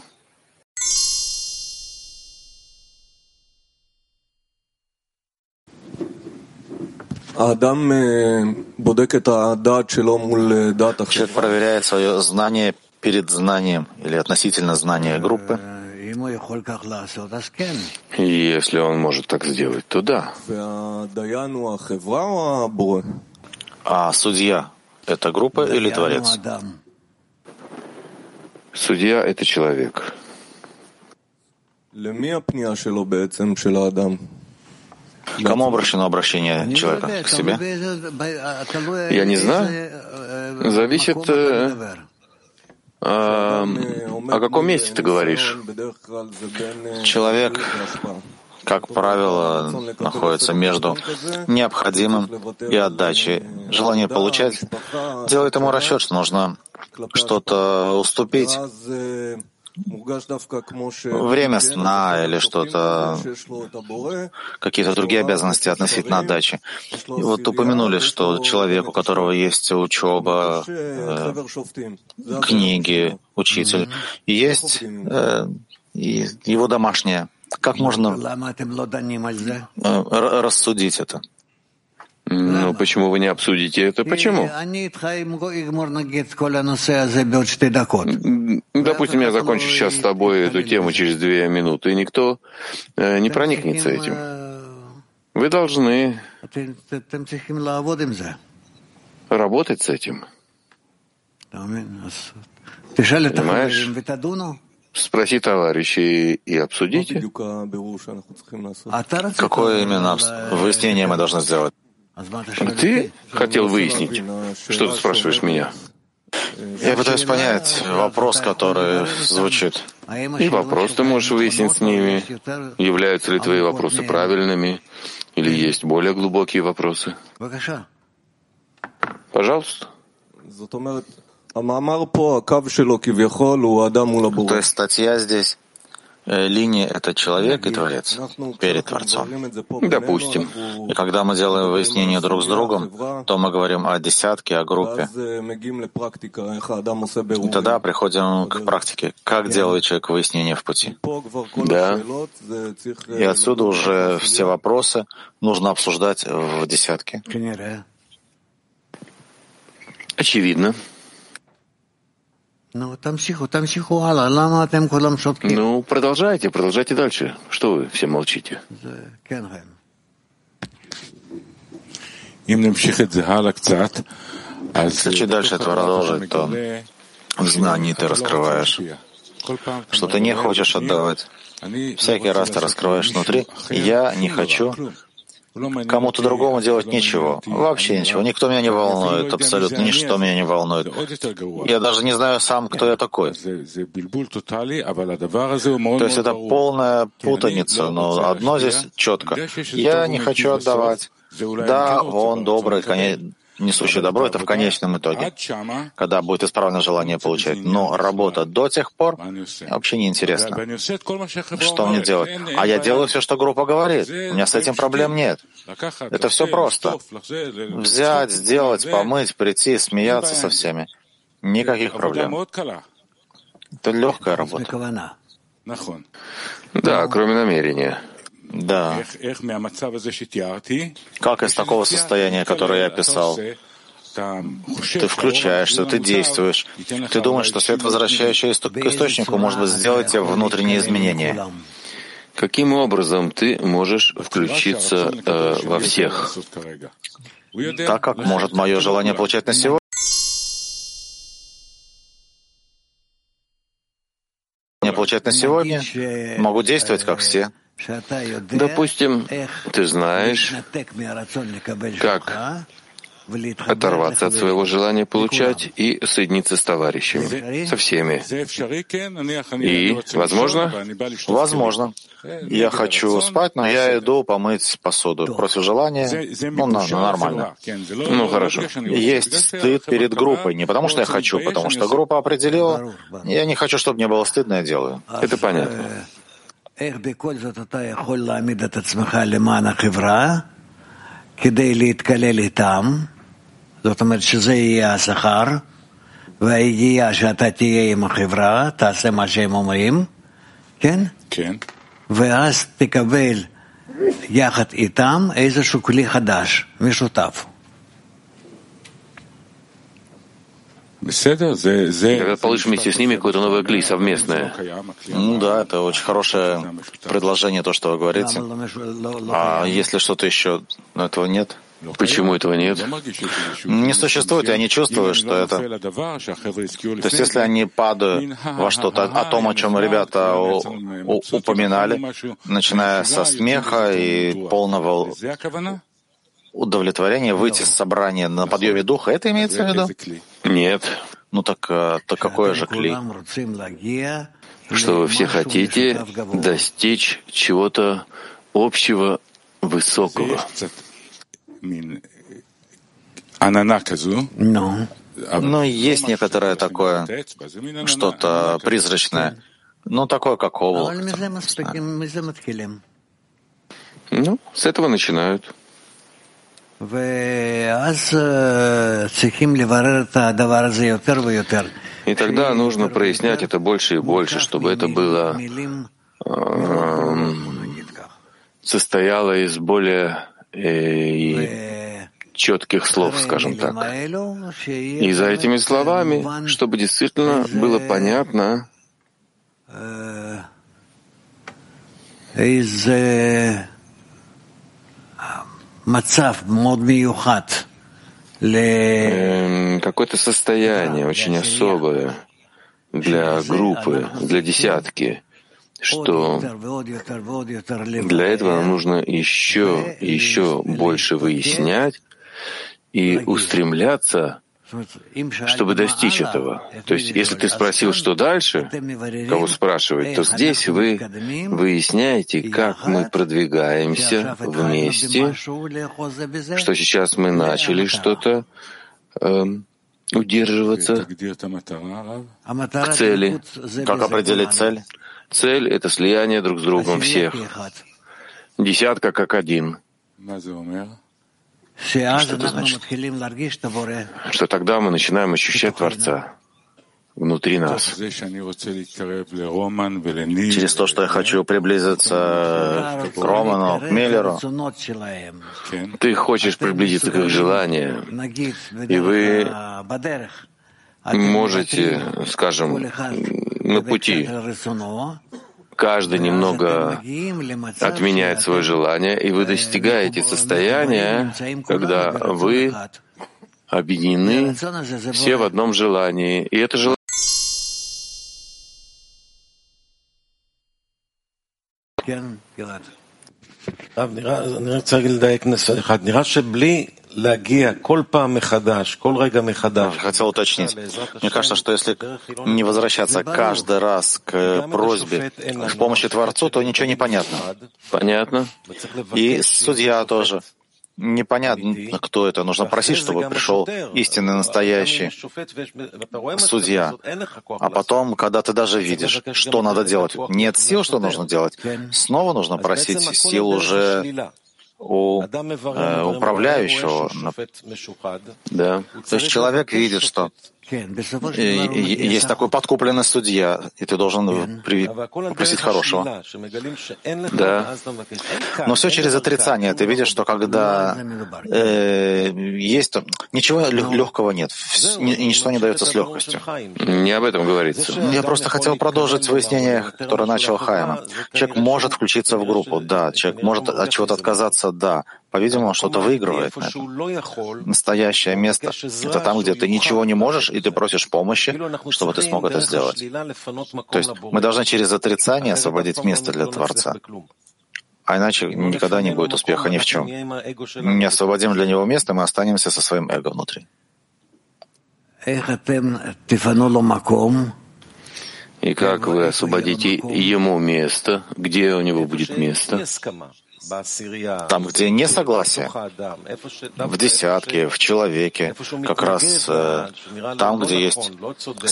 Человек проверяет свое знание перед знанием или относительно знания группы. Если он может так сделать, то да. А судья — это группа или творец? Судья — это человек. Кому обращено обращение человека? К себе? Я не знаю. Зависит, о каком месте ты говоришь. Человек, как правило, находится между необходимым и отдачей. Желание получать делает ему расчет, что нужно что-то уступить. Время сна или что-то, какие-то другие обязанности относительно отдачи. И вот упомянули, что человек, у которого есть учеба, книги, учитель, есть его домашнее. Как можно рассудить это? Ну, почему вы не обсудите это? Почему? Допустим, я закончу сейчас с тобой эту тему через 2 минуты, и никто не проникнется этим. Вы должны работать с этим. Понимаешь? Спроси товарищей и обсудите. Какое именно выяснение мы должны сделать? Ты хотел выяснить, что ты спрашиваешь меня? Я пытаюсь понять вопрос, который звучит. И вопрос ты можешь выяснить с ними, являются ли твои вопросы правильными, или есть более глубокие вопросы. Пожалуйста. То есть статья здесь, линия — это человек и творец перед творцом. Допустим. И когда мы делаем выяснение друг с другом, то мы говорим о десятке, о группе. И тогда приходим к практике. Как делает человек выяснение в пути? Да. И отсюда уже все вопросы нужно обсуждать в десятке. Очевидно. Ну, продолжайте дальше. Что вы все молчите? Если дальше это продолжить, то в знании ты раскрываешь, что ты не хочешь отдавать. Всякий раз ты раскрываешь внутри. Я не хочу кому-то другому делать ничего. Вообще ничего. Никто меня не волнует. Абсолютно ничто меня не волнует. Я даже не знаю сам, кто я такой. То есть это полная путаница, но одно здесь четко. Я не хочу отдавать. Да, он добрый, несущий добро, это в конечном итоге, когда будет исправлено желание получать. Но работа до тех пор вообще неинтересна. Что мне делать? А я делаю все, что группа говорит. У меня с этим проблем нет. Это все просто. Взять, сделать, помыть, прийти, смеяться со всеми. Никаких проблем. Это легкая работа. Да, кроме намерения. Да. Как из такого состояния, которое я описал, ты включаешься, ты действуешь, ты думаешь, что свет, возвращающий к источнику, может быть, сделать тебе внутренние изменения. Каким образом ты можешь включиться во всех? так как может мое желание получать на сегодня. Могу действовать, как все. Допустим, ты знаешь, как оторваться от своего желания получать и соединиться с товарищами, со всеми. И, возможно, я хочу спать, но я иду помыть посуду. Против желания, нормально. Хорошо. Есть стыд перед группой. Не потому что я хочу, потому что группа определила. Я не хочу, чтобы мне было стыдно, я делаю. Это понятно. Когда получишь вместе с ними какое-то новое клей совместное. Это очень хорошее предложение, то, что вы говорите. А если что-то еще, но этого нет? Почему этого нет? Не существует, я не чувствую, что это... То есть, если они падают во что-то, о том, о чем ребята упоминали, начиная со смеха и полного удовлетворения, выйти с собрания на подъеме духа, это имеется в виду? Нет. Так какое же клей? Что вы все хотите достичь чего-то общего, высокого. Но есть некоторое такое, что-то призрачное, такое, как облако. С этого начинают. И тогда нужно прояснять это больше и больше, чтобы это было состояло из более четких слов, скажем так. И за этими словами, чтобы действительно было понятно, какое-то состояние очень особое для группы, для десятки, что для этого нам нужно еще и еще больше выяснять и устремляться, чтобы достичь этого. То есть, если ты спросил, что дальше, кого спрашивать, то здесь вы выясняете, как мы продвигаемся вместе, что сейчас мы начали что-то удерживаться к цели. Как определить цель? Цель — это слияние друг с другом всех. Десятка как один. Что это значит? Что тогда мы начинаем ощущать Творца внутри нас. Через то, что я хочу приблизиться к Роману, к Миллеру. Ты хочешь приблизиться к их желаниям, и вы можете, скажем, на пути. Каждый немного отменяет свое желание, и вы достигаете состояния, когда вы объединены все в одном желании. И это желание хотел уточнить. Мне кажется, что если не возвращаться каждый раз к просьбе к помощи Творцу, то ничего не понятно. Понятно. И судья тоже. Непонятно, кто это. Нужно просить, чтобы пришел истинный, настоящий судья. А потом, когда ты даже видишь, что надо делать, нет сил, что нужно делать, снова нужно просить сил уже у управляющего. Да. То есть человек видит, что есть такой подкупленный судья, и ты должен попросить хорошего. Да. Но все через отрицание. Ты видишь, что когда есть, то ничего легкого нет. Ничто не дается с легкостью. Не об этом говорится. Я просто хотел продолжить выяснение, которое начал Хайма. Человек может включиться в группу, да. Человек может от чего-то отказаться, да. по-видимому, что-то выигрывает. Настоящее место — это там, где ты ничего не можешь, и ты просишь помощи, чтобы ты смог это сделать. То есть мы должны через отрицание освободить место для Творца. А иначе никогда не будет успеха ни в чем. Не освободим для него место, мы останемся со своим эго внутри. И как вы освободите ему место, где у него будет место? Там, где не согласие, в десятке, в человеке, как раз там, где есть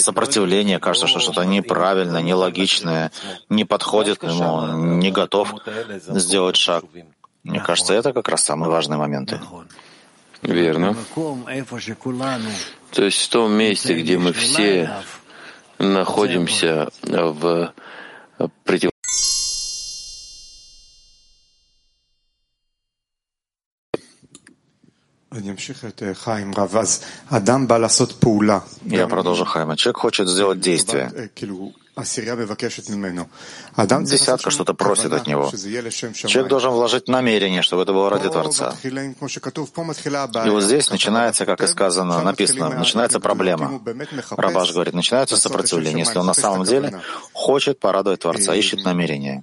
сопротивление, кажется, что что-то неправильное, нелогичное, не подходит ему, не готов сделать шаг. Мне кажется, это как раз самые важные моменты. Верно. То есть в том месте, где мы все находимся в противоположности, я продолжу, Хайма. Человек хочет сделать действие. Десятка что-то просит от него. Человек должен вложить намерение, чтобы это было ради Творца. И вот здесь начинается, как и сказано, написано, начинается проблема. Рабаш говорит, начинается сопротивление, если он на самом деле хочет порадовать Творца, ищет намерение.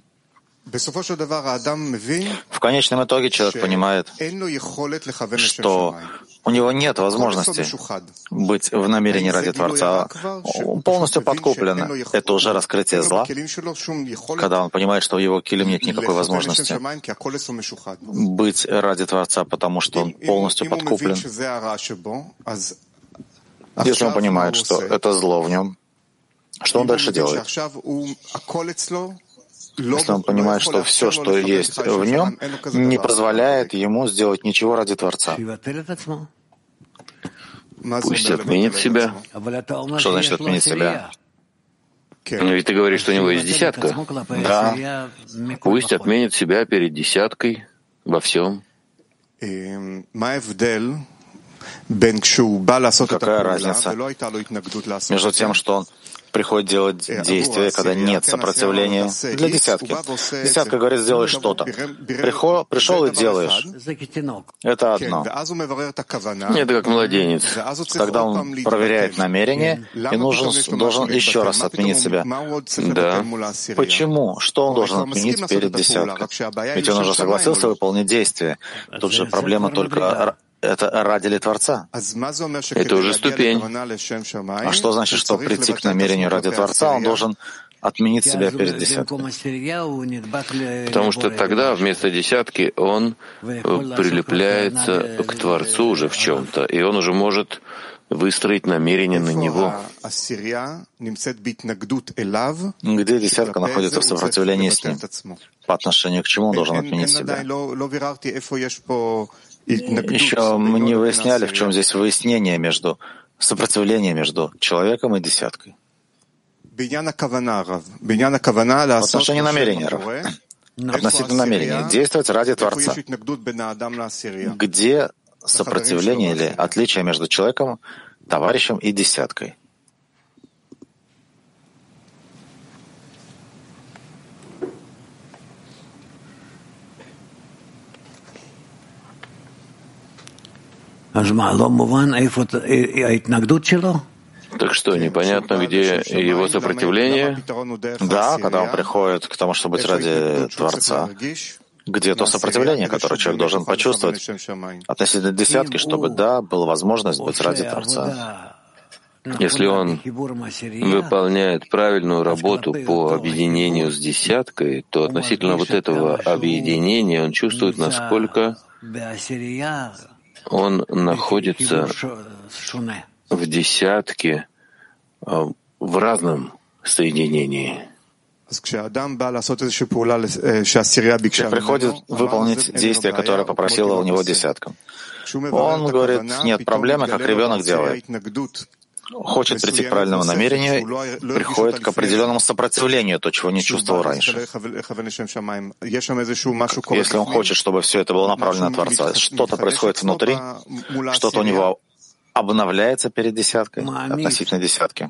В конечном итоге человек понимает, что у него нет возможности быть в намерении ради Творца, он полностью подкуплен. Это уже раскрытие зла, когда он понимает, что у его килим нет никакой возможности быть ради Творца, потому что он полностью подкуплен. Если он понимает, что это зло в нем, что он дальше делает? Если он понимает, что все, что есть в нем, не позволяет ему сделать ничего ради Творца. Пусть отменит себя. Что значит отменить себя? Но ведь ты говоришь, что у него есть десятка. Да. Пусть отменит себя перед десяткой во всем. Какая разница между тем, что он приходит делать действия, когда нет сопротивления, для десятки. Десятка говорит, сделай что-то. Пришел и делаешь. Это одно. Это как младенец. Когда он проверяет намерение и должен еще раз отменить себя. Да. Почему? Что он должен отменить перед десяткой? Ведь он уже согласился выполнить действие. Тут же проблема только... Это ради ли Творца? Это уже ступень. А что значит, что прийти к намерению ради Творца, он должен отменить себя перед десяткой? Потому что тогда вместо десятки он прилепляется к Творцу уже в чем-то, и он уже может выстроить намерение на него. Где десятка находится в сопротивлении с ним? По отношению к чему он должен отменить себя? Еще мы не выясняли, в чем здесь выяснение между сопротивлением между человеком и десяткой. В отношении намерения, Рав. Относительно намерения. Действовать ради Творца. Где сопротивление или отличие между человеком, товарищем и десяткой? Так что, непонятно, где его сопротивление? Да, когда он приходит к тому, чтобы быть ради Творца. Где то сопротивление, которое человек должен почувствовать относительно десятки, чтобы, да, была возможность быть ради Творца. Если он выполняет правильную работу по объединению с десяткой, то относительно вот этого объединения он чувствует, насколько он находится в десятке, в разном соединении. Человек приходит выполнить действие, которое попросила у него десятка. Он говорит, нет проблемы, как ребенок делает. Хочет прийти к правильному намерению, приходит к определенному сопротивлению, то, чего не чувствовал раньше. Если он хочет, чтобы все это было направлено на Творца, что-то происходит внутри, что-то у него обновляется перед десяткой, относительно десятки.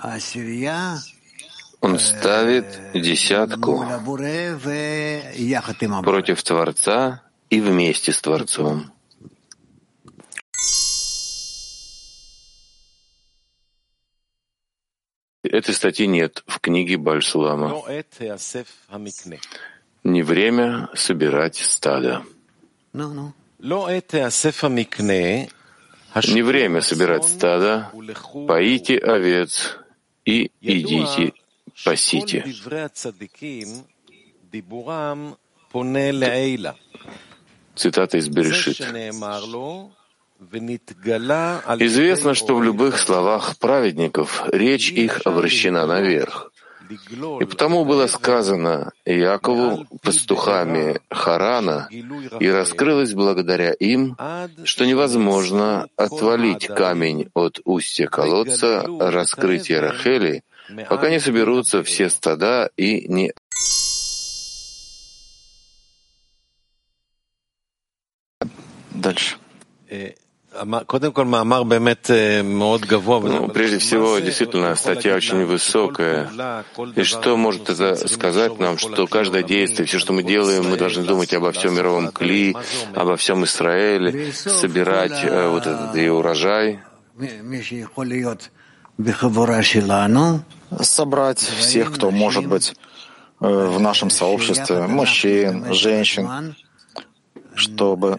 Он ставит десятку против Творца и вместе с Творцом. Этой статьи нет в книге Баль Сулама. Не время собирать стадо. Не время собирать стадо, поите овец и идите, пасите. Цитата из Берешит. Известно, что в любых словах праведников речь их обращена наверх. И потому было сказано Иакову пастухами Харана, и раскрылось благодаря им, что невозможно отвалить камень от устья колодца раскрытия Рахели, пока не соберутся все стада и не... Дальше. Прежде всего, действительно, статья очень высокая. И что может это сказать нам, что каждое действие, все, что мы делаем, мы должны думать обо всем мировом кли, обо всем Израиле, собирать вот этот и урожай. Собрать всех, кто может быть в нашем сообществе, мужчин, женщин, чтобы...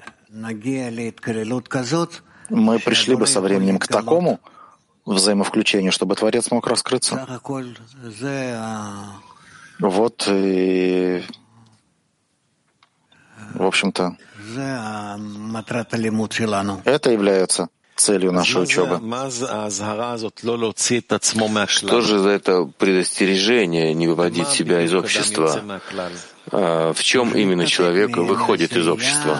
мы пришли бы со временем к такому взаимовключению, чтобы Творец мог раскрыться. Вот и, в общем-то, это является целью нашей учебы. Что же за это предостережение не выводить себя из общества? В чем именно человек выходит из общества?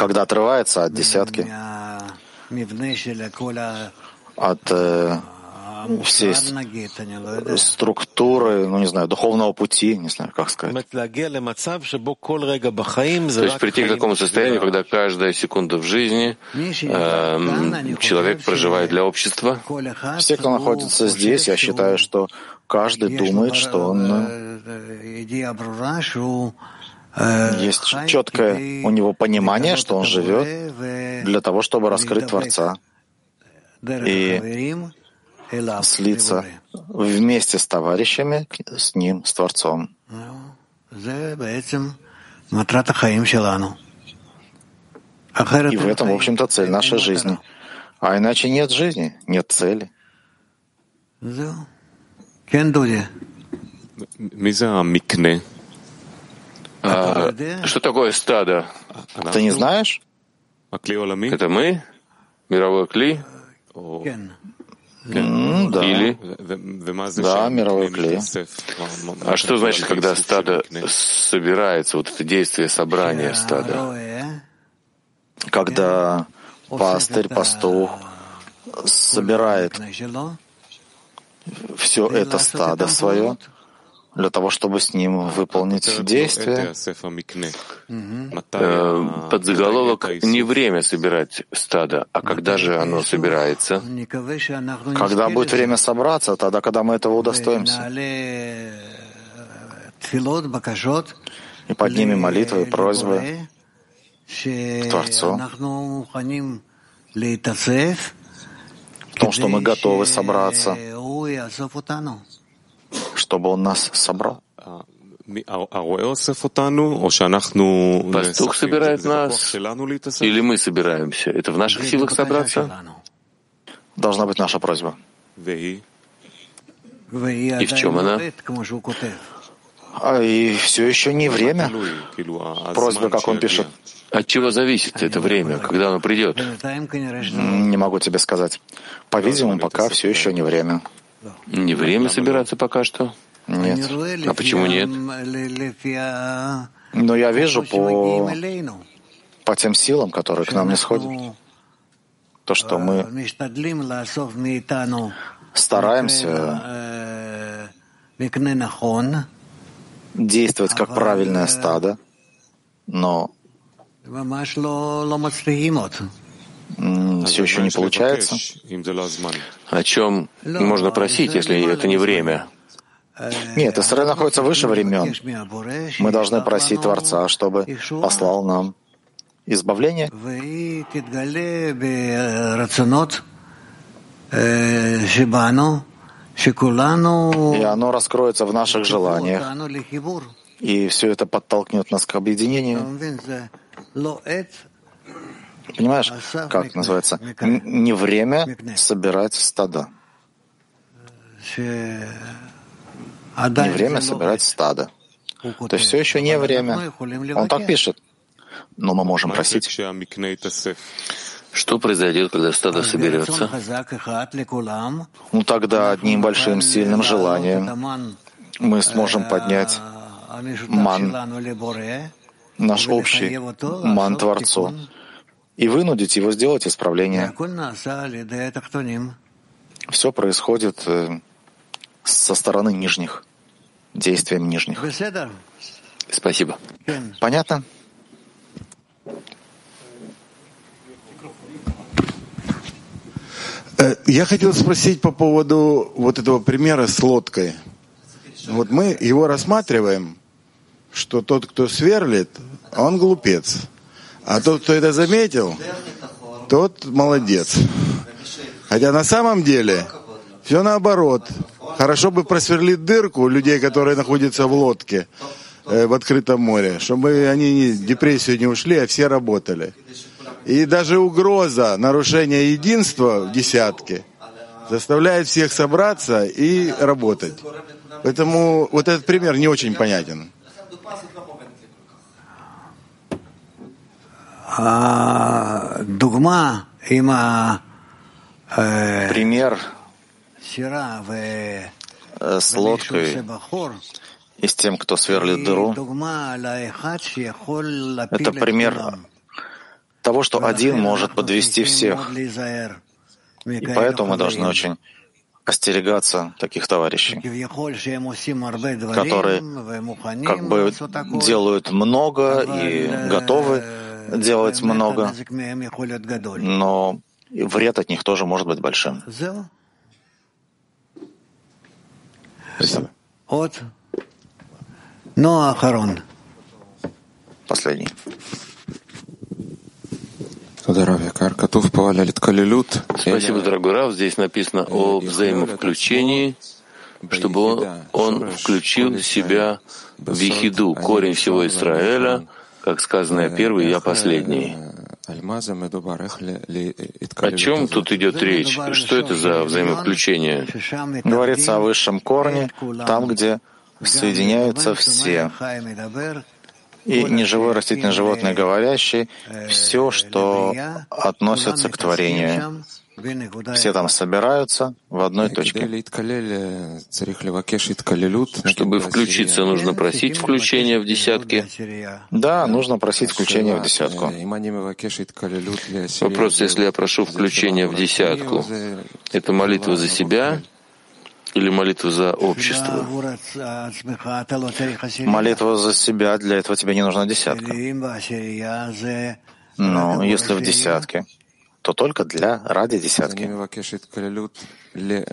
Когда отрывается от десятки, от всей структуры, духовного пути, не знаю, как сказать. То есть прийти к такому состоянию, когда каждая секунда в жизни человек проживает для общества. Все, кто находится здесь, я считаю, что каждый думает, что он... Есть четкое у него понимание, что он живет для того, чтобы раскрыть Творца и слиться вместе с товарищами, с Ним, с Творцом. И в этом, в общем-то, цель нашей жизни. А иначе нет жизни, нет цели. Что такое стадо? Ты не знаешь? Это мы? Мировой кли? Да. Или? Да, мировой клей. А что значит, когда стадо собирается, вот это действие собрания стада? Когда пастырь, пастух собирает все это стадо свое для того, чтобы с ним выполнить действие. Подзаголовок «Не время собирать стадо», а когда же оно собирается? Когда будет время собраться, тогда, когда мы этого удостоимся. И поднимем молитвы и просьбы к Творцу. В том, что мы готовы собраться, чтобы он нас собрал. Пастух собирает нас, или мы собираемся? Это в наших силах собраться? Должна быть наша просьба. И в чем она? И все еще не время просьбы, как он пишет. От чего зависит это время, когда оно придет? Не могу тебе сказать. По-видимому, пока все еще не время. Не время собираться пока что? Нет. А почему нет? Но я вижу по тем силам, которые к нам нисходят, то, что мы стараемся действовать как правильное стадо, но все еще не получается. О чем можно просить, если это не время? Нет, Израиль находится выше времен. Мы должны просить Творца, чтобы послал нам избавление. И оно раскроется в наших желаниях. И все это подтолкнет нас к объединению. Понимаешь, как называется? Не время собирать стада. Не время собирать стадо. То есть все еще не время. Он так пишет. Но мы можем просить. Что произойдет, когда стадо соберется? Ну тогда одним большим сильным желанием мы сможем поднять ман, наш общий ман Творцу, и вынудить его сделать исправление. Все происходит со стороны нижних, действием нижних. Спасибо. Понятно? Я хотел спросить по поводу вот этого примера с лодкой. Вот мы его рассматриваем, что тот, кто сверлит, он глупец. А тот, кто это заметил, тот молодец. Хотя на самом деле все наоборот. Хорошо бы просверлить дырку у людей, которые находятся в лодке, в открытом море, чтобы они в депрессию не ушли, а все работали. И даже угроза нарушения единства в десятке заставляет всех собраться и работать. Поэтому вот этот пример не очень понятен. Пример с лодкой и с тем, кто сверлит дыру, это пример того, что один может подвести всех. И поэтому мы должны очень остерегаться таких товарищей, которые как бы делают много и готовы делать много, но вред от них тоже может быть большим. Спасибо. Последний. Спасибо, дорогой Рав. Здесь написано о взаимовключении, чтобы он включил себя в Ехиду, корень всего Израиля, как сказано, я первый, я последний. О чем тут идет речь? Что это за взаимовключение? Говорится о высшем корне, там, где соединяются все. И неживой, растительный, животное, говорящий, все, что относится к творению. Все там собираются в одной точке. Чтобы включиться, нужно просить включения в десятки. Да, нужно просить включения в десятку. Вопрос, если я прошу включения в десятку, это молитва за себя или молитва за общество? Молитва за себя, для этого тебе не нужна десятка. Но если в десятке, то только ради десятки.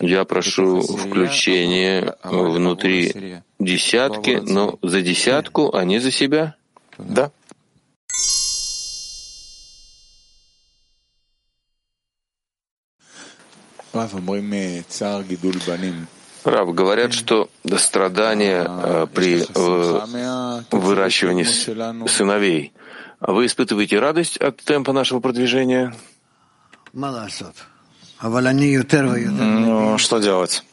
Я прошу включения внутри десятки, но за десятку, а не за себя? Да. Рав, говорят, что страдания при выращивании сыновей. Вы испытываете радость от темпа нашего продвижения? Ну, что делать?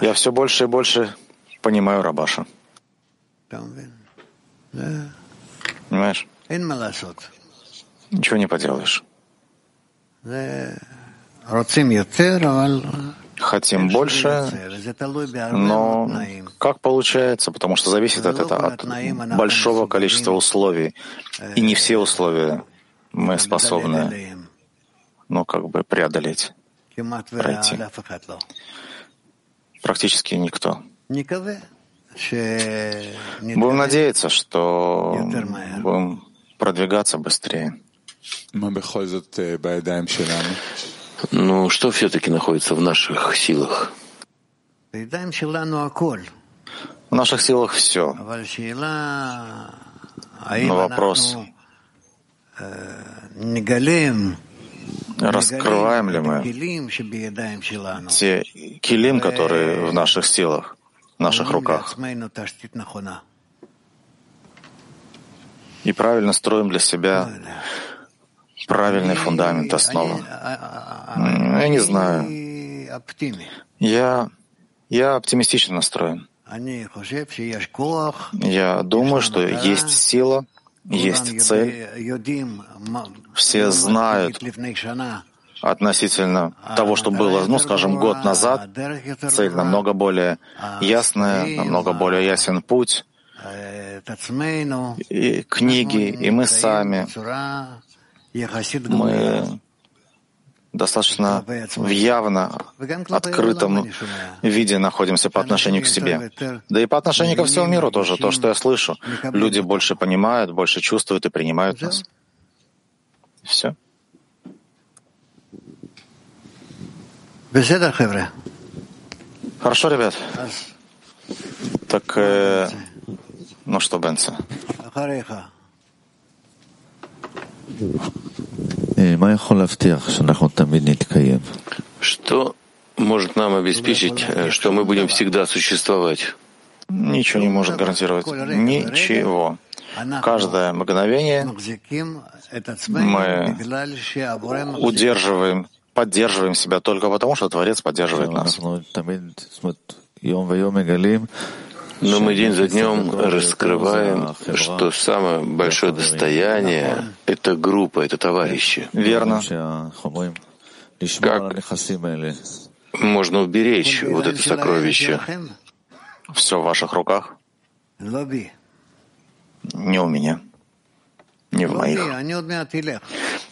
Я все больше и больше понимаю Рабаша. Понимаешь? Ничего не поделаешь. Хотим больше, но как получается, потому что зависит от большого количества условий, и не все условия мы способны, преодолеть, пройти. Практически никто. Будем надеяться, что будем продвигаться быстрее. Что все-таки находится в наших силах? В наших силах все. Но вопрос, Раскрываем ли мы те килим, которые в наших силах, в наших руках? И правильно строим для себя правильный фундамент, основу. Я не знаю. Я оптимистично настроен. Я думаю, что есть сила, есть цель. Все знают относительно того, что было, год назад. Цель намного более ясная, намного более ясен путь. И книги, и мы сами. Мы достаточно в явно открытом виде находимся по отношению к себе. Да и по отношению ко всему миру тоже, то, что я слышу. Люди больше понимают, больше чувствуют и принимают нас. Все. Хорошо, ребят. Так, ну что, Бенца? Что может нам обеспечить, что мы будем всегда существовать? Ничего не может гарантировать. Ничего. Каждое мгновение мы поддерживаем себя только потому, что Творец поддерживает нас. Но мы день за днем раскрываем, что самое большое достояние — это группа, это товарищи. Верно. Как можно уберечь вот это сокровище? Все в ваших руках. Не у меня. Не в моих.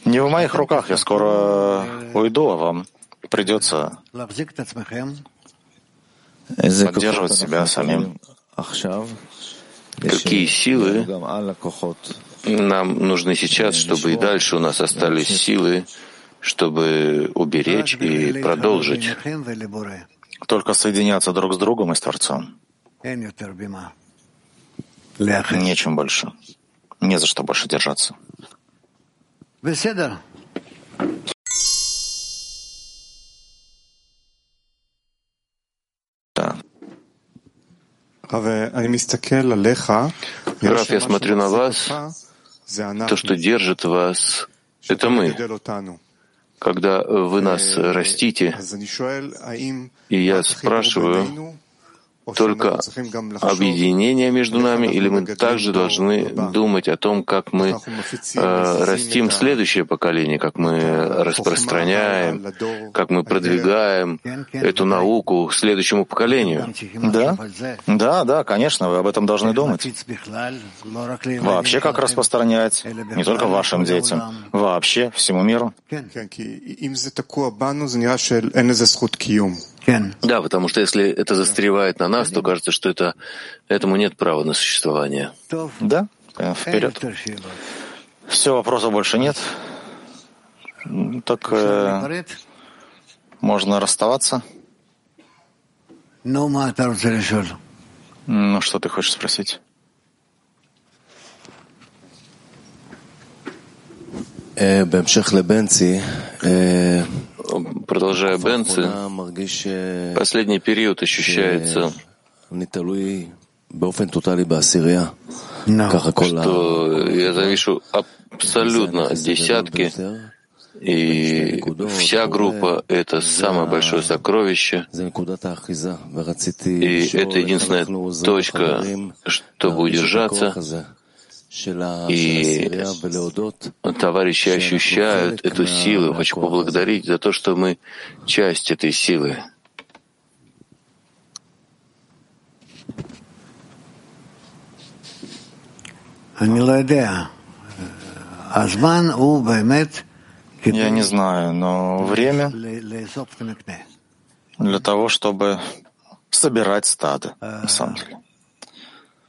Не в моих руках. Я скоро уйду, а вам придется поддерживать себя самим. Какие силы нам нужны сейчас, чтобы и дальше у нас остались силы, чтобы уберечь и продолжить? Только соединяться друг с другом и с Творцом. Нечем больше. Не за что больше держаться. Рав, я смотрю на вас, то, что держит вас, это мы. Когда вы нас растите, и я спрашиваю, только объединение между нами, или мы также должны думать о том, как мы растим следующее поколение, как мы распространяем, как мы продвигаем эту науку следующему поколению. Да, конечно, вы об этом должны думать. Вообще, как распространять не только вашим детям, вообще всему миру. Да, потому что если это застревает на нас, то кажется, что этому нет права на существование. Да? Вперед. Все, вопросов больше нет. Так можно расставаться. Ну, что ты хочешь спросить? Продолжая Бенци, последний период ощущается, что я завишу абсолютно от десятки, и вся группа — это самое большое сокровище, и это единственная точка, чтобы удержаться. И товарищи ощущают эту силу. Хочу поблагодарить за то, что мы часть этой силы. Я не знаю, но время для того, чтобы собирать стадо, на самом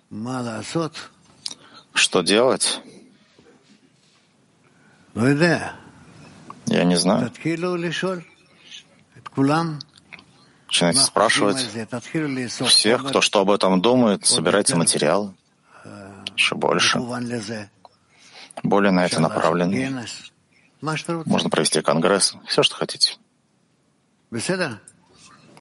деле. Что делать? Я не знаю. Начинайте спрашивать всех, кто что об этом думает, собирайте материал, еще больше. Более на это направлены. Можно провести конгресс, все, что хотите.